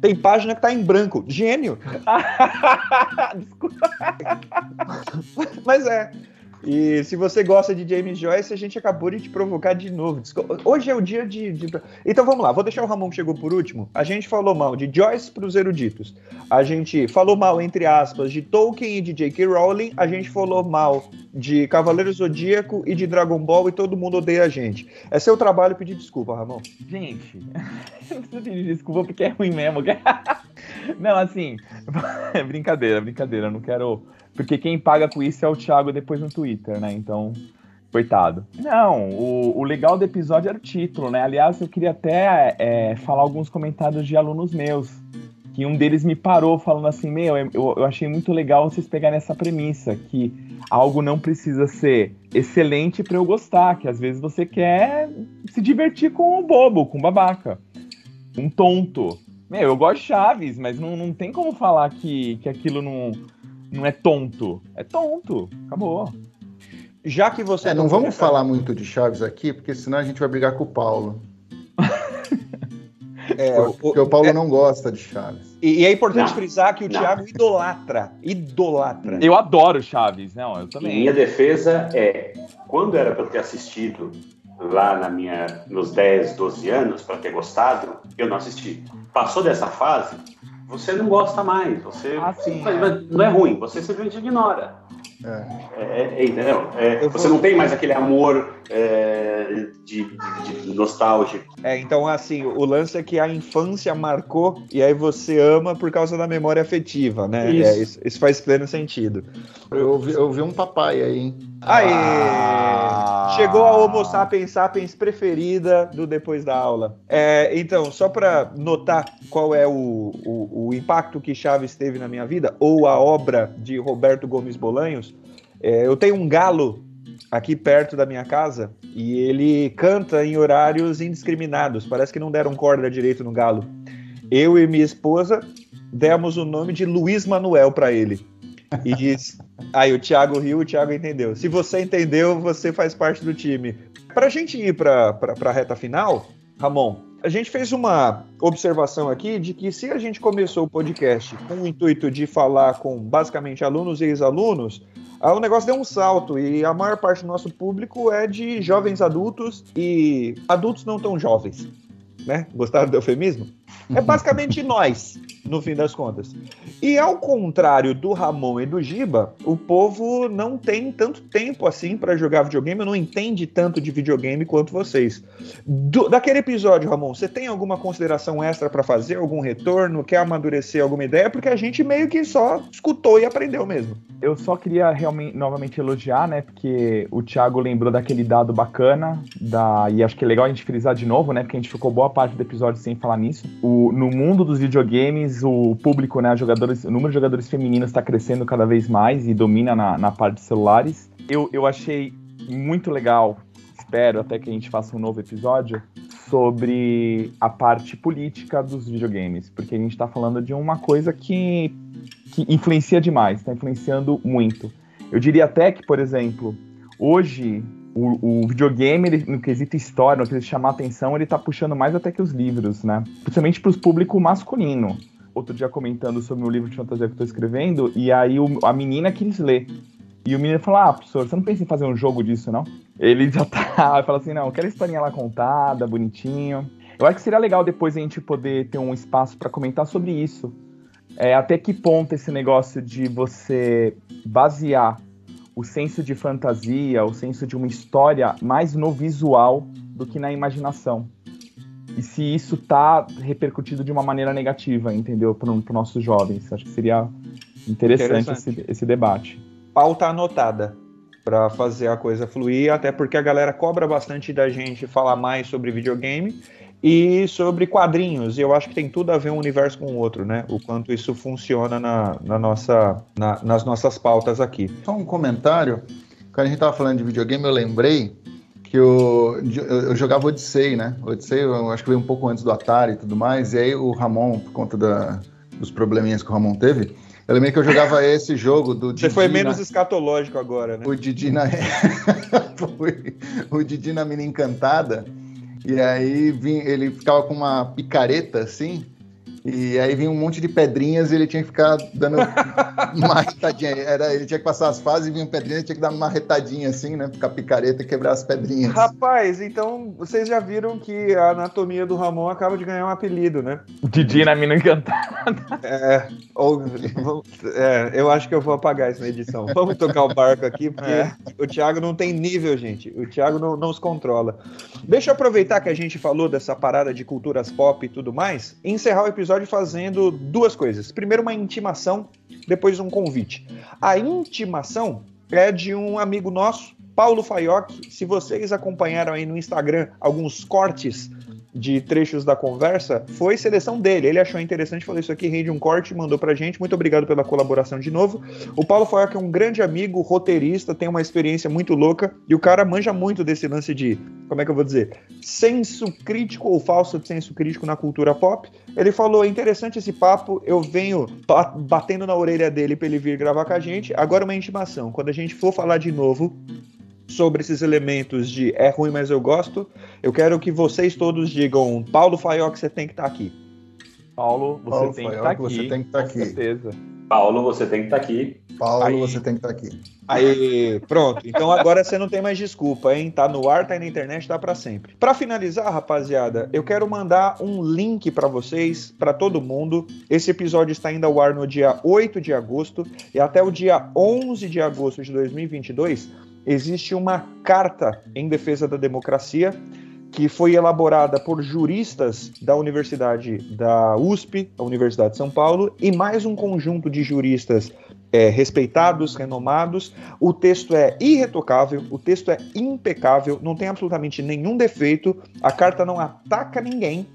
Tem página que tá em branco. Gênio! Desculpa. Mas é. E se você gosta de James Joyce, a gente acabou de te provocar de novo. Hoje é o dia de... de... Então vamos lá, vou deixar o Ramon que chegou por último. A gente falou mal de Joyce para os eruditos. A gente falou mal, entre aspas, de Tolkien e de Jota Ká. Rowling. A gente falou mal de Cavaleiros do Zodíaco e de Dragon Ball e todo mundo odeia a gente. É seu trabalho pedir desculpa, Ramon. Gente, eu não preciso pedir desculpa porque é ruim mesmo. Não, assim, é brincadeira, brincadeira, eu não quero... Porque quem paga com isso é o Thiago depois no Twitter, né? Então, coitado. Não, o, o legal do episódio era o título, né? Aliás, eu queria até é, falar alguns comentários de alunos meus. Que um deles me parou falando assim, meu, eu, eu achei muito legal vocês pegarem essa premissa. Que algo não precisa ser excelente pra eu gostar. Que às vezes você quer se divertir com um bobo, com um babaca. Um tonto. Meu, eu gosto de Chaves, mas não, não tem como falar que, que aquilo não... Não é tonto, é tonto, acabou. Já que você... É, não vamos falar muito de Chaves aqui, porque senão a gente vai brigar com o Paulo. é, porque o, o Paulo é... não gosta de Chaves. E, e é importante não, frisar que o não. Thiago idolatra, idolatra. Eu adoro Chaves, não, eu também. E minha defesa é, quando era para eu ter assistido lá na minha, nos dez, doze anos, para ter gostado, eu não assisti. Passou dessa fase... você não gosta mais, você ah, sim, mas, mas não é ruim, você simplesmente ignora. É. É, é, entendeu? É, você vou... não tem mais aquele amor é, de, de, de nostálgico. É, então assim, o lance é que a infância marcou e aí você ama por causa da memória afetiva, né? Isso, é, isso, isso faz pleno sentido. Eu vi, eu vi um papai aí, hein? Aê! Ah. Chegou a Homo sapiens sapiens preferida do Depois da Aula. É, então, só para notar qual é o, o, o impacto que Chaves teve na minha vida, ou a obra de Roberto Gomes Bolanhos, é, eu tenho um galo aqui perto da minha casa e ele canta em horários indiscriminados, parece que não deram corda direito no galo. Eu e minha esposa demos o nome de Luiz Manuel para ele. E diz, aí o Thiago riu, o Thiago entendeu. Se você entendeu, você faz parte do time. Pra gente ir pra, pra, pra reta final, Ramon, a gente fez uma observação aqui de que se a gente começou o podcast com o intuito de falar com basicamente alunos e ex-alunos, o negócio deu um salto e a maior parte do nosso público é de jovens adultos e adultos não tão jovens, né? Gostaram do eufemismo? É basicamente nós, no fim das contas. E ao contrário do Ramon e do Giba, o povo não tem tanto tempo assim para jogar videogame, não entende tanto de videogame quanto vocês. Do, daquele episódio, Ramon, você tem alguma consideração extra para fazer? Algum retorno? Quer amadurecer alguma ideia? Porque a gente meio que só escutou e aprendeu mesmo. Eu só queria realmente, novamente elogiar, né? Porque o Thiago lembrou daquele dado bacana, da, e acho que é legal a gente frisar de novo, né? Porque a gente ficou boa parte do episódio sem falar nisso. O, no mundo dos videogames, o público, né, jogadores, o número de jogadores femininos está crescendo cada vez mais e domina na, na parte de celulares. Eu, eu achei muito legal, espero até que a gente faça um novo episódio, sobre a parte política dos videogames, porque a gente está falando de uma coisa que, que influencia demais, está influenciando muito. Eu diria até que, por exemplo, hoje... O, o videogame, ele, no quesito história, no quesito chamar atenção, ele tá puxando mais até que os livros, né? Principalmente para o público masculino. Outro dia comentando sobre o livro de fantasia que eu tô escrevendo, e aí o, a menina quis ler. E o menino falou, ah, professor, você não pensa em fazer um jogo disso, não? Ele já tá, fala assim, não, eu quero a historinha lá contada, bonitinho. Eu acho que seria legal depois a gente poder ter um espaço para comentar sobre isso. É, até que ponto esse negócio de você basear o senso de fantasia, o senso de uma história mais no visual do que na imaginação. E se isso tá repercutido de uma maneira negativa, entendeu? Para os nossos jovens. Acho que seria interessante, interessante. Esse, esse debate. Pauta anotada para fazer a coisa fluir, até porque a galera cobra bastante da gente falar mais sobre videogame e sobre quadrinhos, e eu acho que tem tudo a ver um universo com o outro, né? O quanto isso funciona na, na nossa, na, nas nossas pautas aqui. Só um comentário, quando a gente estava falando de videogame, eu lembrei que eu, eu jogava Odyssey, né? Odyssey eu acho que veio um pouco antes do Atari e tudo mais, e aí o Ramon, por conta da, dos probleminhas que o Ramon teve, eu lembrei que eu jogava esse jogo do Didi... Você foi menos na... escatológico agora, né? O Didi na... o Didi na Mina Encantada. E aí vinha, ele ficava com uma picareta assim, e aí vinha um monte de pedrinhas e ele tinha que ficar dando uma retadinha. Era, ele tinha que passar as fases e vinha pedrinhas, ele tinha que dar uma retadinha assim, né? Ficar picareta e quebrar as pedrinhas. Rapaz, então vocês já viram que a anatomia do Ramon acaba de ganhar um apelido, né? Didi na Mina Encantada. É, ou, é, eu acho que eu vou apagar isso na edição. Vamos tocar o barco aqui, porque é. O Thiago não tem nível, gente. O Thiago não, não se controla. Deixa eu aproveitar que a gente falou dessa parada de culturas pop e tudo mais, e encerrar o episódio fazendo duas coisas. Primeiro, uma intimação, depois um convite. A intimação é de um amigo nosso, Paulo Faiocchi. Se vocês acompanharam aí no Instagram alguns cortes de trechos da conversa, foi seleção dele. Ele achou interessante, falou isso aqui, rende um corte, mandou pra gente. Muito obrigado pela colaboração de novo. O Paulo Faiocchi é um grande amigo, roteirista, tem uma experiência muito louca e o cara manja muito desse lance de, como é que eu vou dizer, senso crítico ou falso de senso crítico na cultura pop. Ele falou, é interessante esse papo, eu venho batendo na orelha dele pra ele vir gravar com a gente. Agora uma intimação, quando a gente for falar de novo sobre esses elementos de é ruim, mas eu gosto, eu quero que vocês todos digam, Paulo Faiocchi, você tem que estar tá aqui. Paulo, você Paulo tem Faiocchi, que estar tá aqui. Você tem que estar tá aqui. Com certeza. Paulo, você tem que estar tá aqui. Paulo, aí, você tem que estar aqui. Aí, pronto. Então agora você não tem mais desculpa, hein? Tá no ar, tá aí na internet, tá pra sempre. Pra finalizar, rapaziada, eu quero mandar um link pra vocês, pra todo mundo. Esse episódio está indo ao ar no dia oito de agosto e até o dia onze de agosto de dois mil e vinte e dois existe uma carta em defesa da democracia que foi elaborada por juristas da Universidade da U S P, a Universidade de São Paulo, e mais um conjunto de juristas é, respeitados, renomados. O texto é irretocável, o texto é impecável, não tem absolutamente nenhum defeito, a carta não ataca ninguém,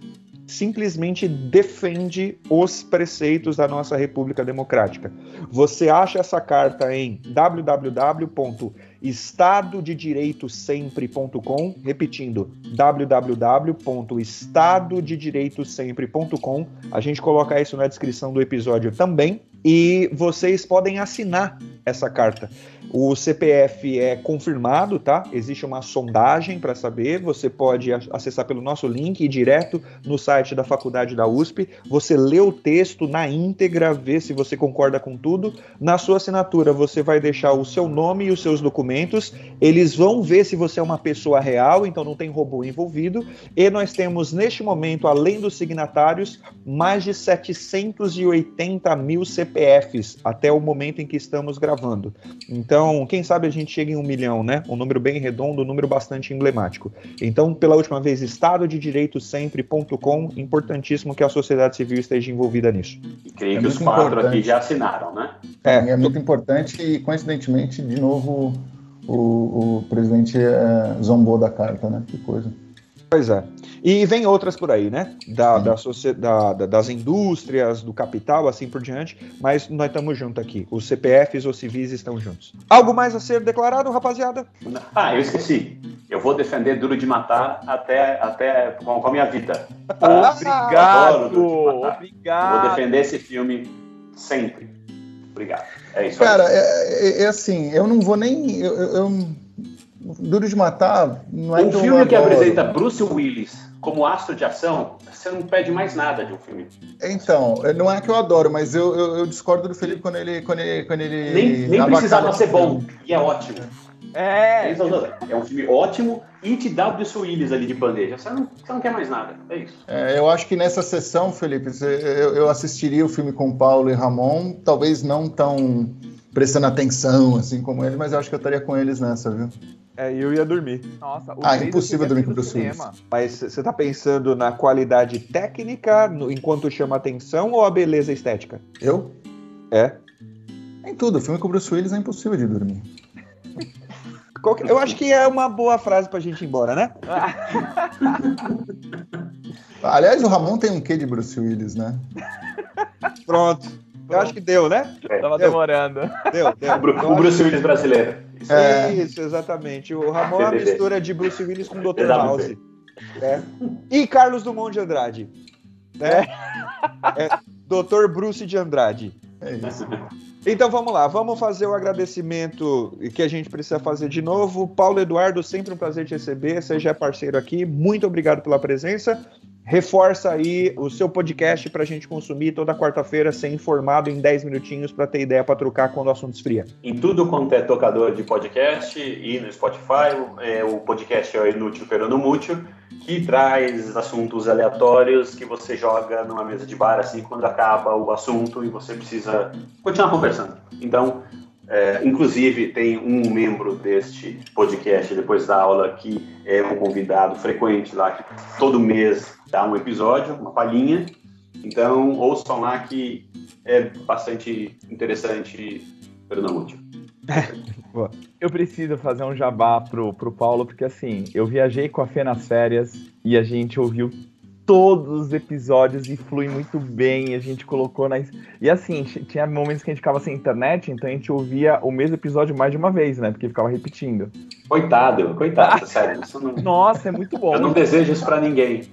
simplesmente defende os preceitos da nossa República Democrática. Você acha essa carta em w w w ponto estado de direito sempre ponto com, repetindo, w w w ponto estado de direito sempre ponto com. A gente coloca isso na descrição do episódio também. E vocês podem assinar essa carta. O C P F é confirmado, tá? Existe uma sondagem para saber. Você pode acessar pelo nosso link e ir direto no site da Faculdade da U S P. Você lê o texto na íntegra, vê se você concorda com tudo. Na sua assinatura, você vai deixar o seu nome e os seus documentos. Eles vão ver se você é uma pessoa real, então não tem robô envolvido. E nós temos, neste momento, além dos signatários, mais de setecentos e oitenta mil C P F C P Fs até o momento em que estamos gravando. Então, quem sabe a gente chega em um milhão, né? Um número bem redondo, um número bastante emblemático. Então, pela última vez, estado de direito sempre ponto com, importantíssimo que a sociedade civil esteja envolvida nisso. E creio é que os quatro importante. Aqui já assinaram, né? É, é muito importante e, coincidentemente, de novo, o, o presidente é, zombou da carta, né? Que coisa. Pois é. E vem outras por aí, né? Da, da sociedade, das indústrias, do capital, assim por diante. Mas nós estamos juntos aqui. Os C P Fs ou civis estão juntos. Algo mais a ser declarado, rapaziada? Ah, eu esqueci. Eu vou defender Duro de Matar até, até com, com a minha vida. Obrigado! Duro de Obrigado! Eu vou defender esse filme sempre. Obrigado. É isso aí. Cara, é, é assim, eu não vou nem... Eu, eu... Duro de Matar não é um filme adoro. Que apresenta Bruce Willis como astro de ação, você não pede mais nada de um filme. Então, não é que eu adoro, mas eu, eu, eu discordo do Felipe quando ele... Quando ele, quando ele nem nem precisava ser bom, e é ótimo. É, é um filme ótimo e te dá o Bruce Willis ali de bandeja. Você não, você não quer mais nada, é isso. É, eu acho que nessa sessão, Felipe, eu, eu assistiria o filme com Paulo e Ramon, talvez não tão prestando atenção assim como eles, mas eu acho que eu estaria com eles nessa, viu? É, eu ia dormir. Nossa, o ah, é impossível dormir com o Bruce Willis. Mas você tá pensando na qualidade técnica, no, enquanto chama atenção, ou a beleza estética? Eu? É. Em tudo, o filme com o Bruce Willis é impossível de dormir. Qualquer, eu acho que é uma boa frase pra gente ir embora, né? Aliás, o Ramon tem um quê de Bruce Willis, né? Pronto. Eu acho que deu, né? É. Tava deu. demorando. Deu, deu. O, o Bruce Willis brasileiro. Isso, é. Isso, exatamente. O Ramon é a mistura de Bruce Willis com o doutor House. É. E Carlos Dumont de Andrade. É. É. doutor Bruce de Andrade. É isso. Então vamos lá, vamos fazer o agradecimento que a gente precisa fazer de novo. Paulo Eduardo, sempre um prazer te receber, você já é parceiro aqui, muito obrigado pela presença. Reforça aí o seu podcast para a gente consumir toda quarta-feira, ser informado em dez minutinhos para ter ideia para trocar quando o assunto esfria. Em tudo quanto é tocador de podcast e no Spotify, é, o podcast é o Inútil Perano Mútil, que traz assuntos aleatórios que você joga numa mesa de bar, assim, quando acaba o assunto e você precisa continuar conversando. Então, é, inclusive, tem um membro deste podcast depois da aula que é um convidado frequente lá, que todo mês dá um episódio, uma palhinha. Então, ouçam lá que é bastante interessante, mas não útil. Eu preciso fazer um jabá pro, pro Paulo, porque assim, eu viajei com a Fê nas férias e a gente ouviu todos os episódios e flui muito bem, a gente colocou nas... E assim, tinha momentos que a gente ficava sem internet, então a gente ouvia o mesmo episódio mais de uma vez, né? Porque ficava repetindo. Coitado, coitado, sério. Isso não... Nossa, é muito bom. Eu não desejo isso pra ninguém.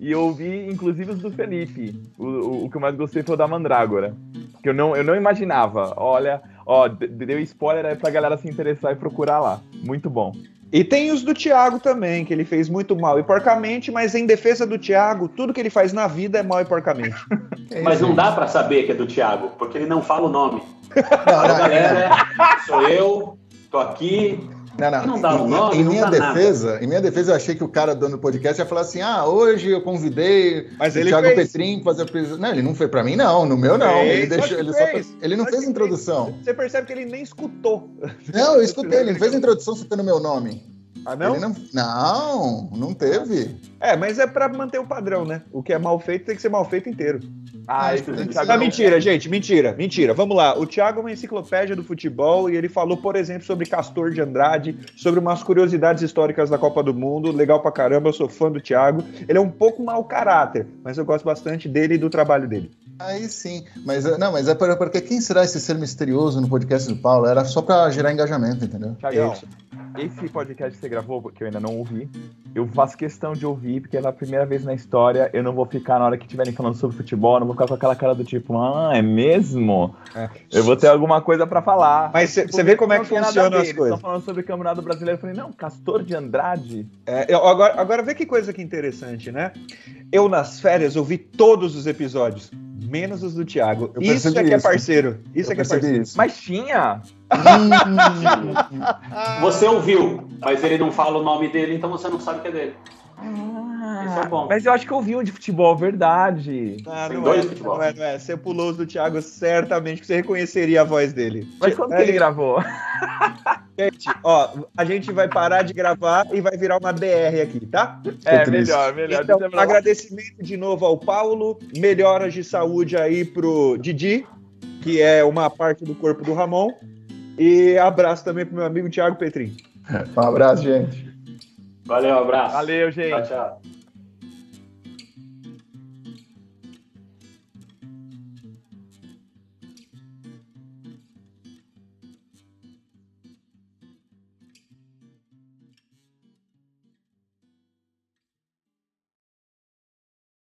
E eu ouvi, inclusive, os do Felipe. O, o, o que eu mais gostei foi o da Mandrágora. Que eu não, eu não imaginava. Olha, ó, deu spoiler aí pra galera se interessar e procurar lá. Muito bom. E tem os do Thiago também, que ele fez muito mal e porcamente, mas em defesa do Thiago, tudo que ele faz na vida é mal e porcamente. É, mas não dá pra saber que é do Thiago, porque ele não fala o nome. Não, não, galera, não. Sou eu, tô aqui. Não, não. Não dá um nome, em, não minha dá defesa, nada. Em minha defesa, eu achei que o cara dono do podcast ia falar assim: ah, hoje eu convidei mas o ele Thiago fez. Petrin para fazer. Não, ele não foi para mim, não, no meu não. Ele, deixou, ele, só... ele não mas fez a introdução. Fez. Você percebe que ele nem escutou. Não, eu escutei, ele não fez a introdução citando o meu nome. Ah, não? não? Não, não teve. É, mas é pra manter o padrão, né? O que é mal feito tem que ser mal feito inteiro. Ah, isso tem que ser. Não, mentira, gente, mentira, mentira. Vamos lá. O Thiago é uma enciclopédia do futebol e ele falou, por exemplo, sobre Castor de Andrade, sobre umas curiosidades históricas da Copa do Mundo. Legal pra caramba, eu sou fã do Thiago. Ele é um pouco mau caráter, mas eu gosto bastante dele e do trabalho dele. Aí sim, mas não, mas é porque quem será esse ser misterioso no podcast do Paulo? Era só pra gerar engajamento, entendeu? Thiago, esse podcast que você gravou, que eu ainda não ouvi, eu faço questão de ouvir, porque é a primeira vez na história, eu não vou ficar, na hora que estiverem falando sobre futebol, eu não vou ficar com aquela cara do tipo, ah, é mesmo? É. Eu vou ter alguma coisa pra falar. Mas você tipo, vê como é que funcionam as coisas. Eles estão falando sobre o Campeonato Brasileiro, eu falei, não, Castor de Andrade. É, eu, agora, agora vê que coisa que interessante, né? Eu, nas férias, ouvi todos os episódios. Menos os do Thiago. Eu isso é que isso. é parceiro. Isso eu é que é parceiro. Isso. Mas tinha. Você ouviu, mas ele não fala o nome dele, então você não sabe o que é dele. Ah, isso é bom. Mas eu acho que eu ouvi um de futebol, verdade. Ah, tem dois é, de futebol. Não é, não é. Você pulou os do Thiago, certamente que você reconheceria a voz dele. Mas quando é. que ele gravou? Gente, ó, a gente vai parar de gravar e vai virar uma D R aqui, tá? É, melhor, melhor. Então, um agradecimento de novo ao Paulo, melhoras de saúde aí pro Didi, que é uma parte do corpo do Ramon, e abraço também pro meu amigo Thiago Petri. Um abraço, gente. Valeu, um abraço. Valeu, gente. Tchau, tchau.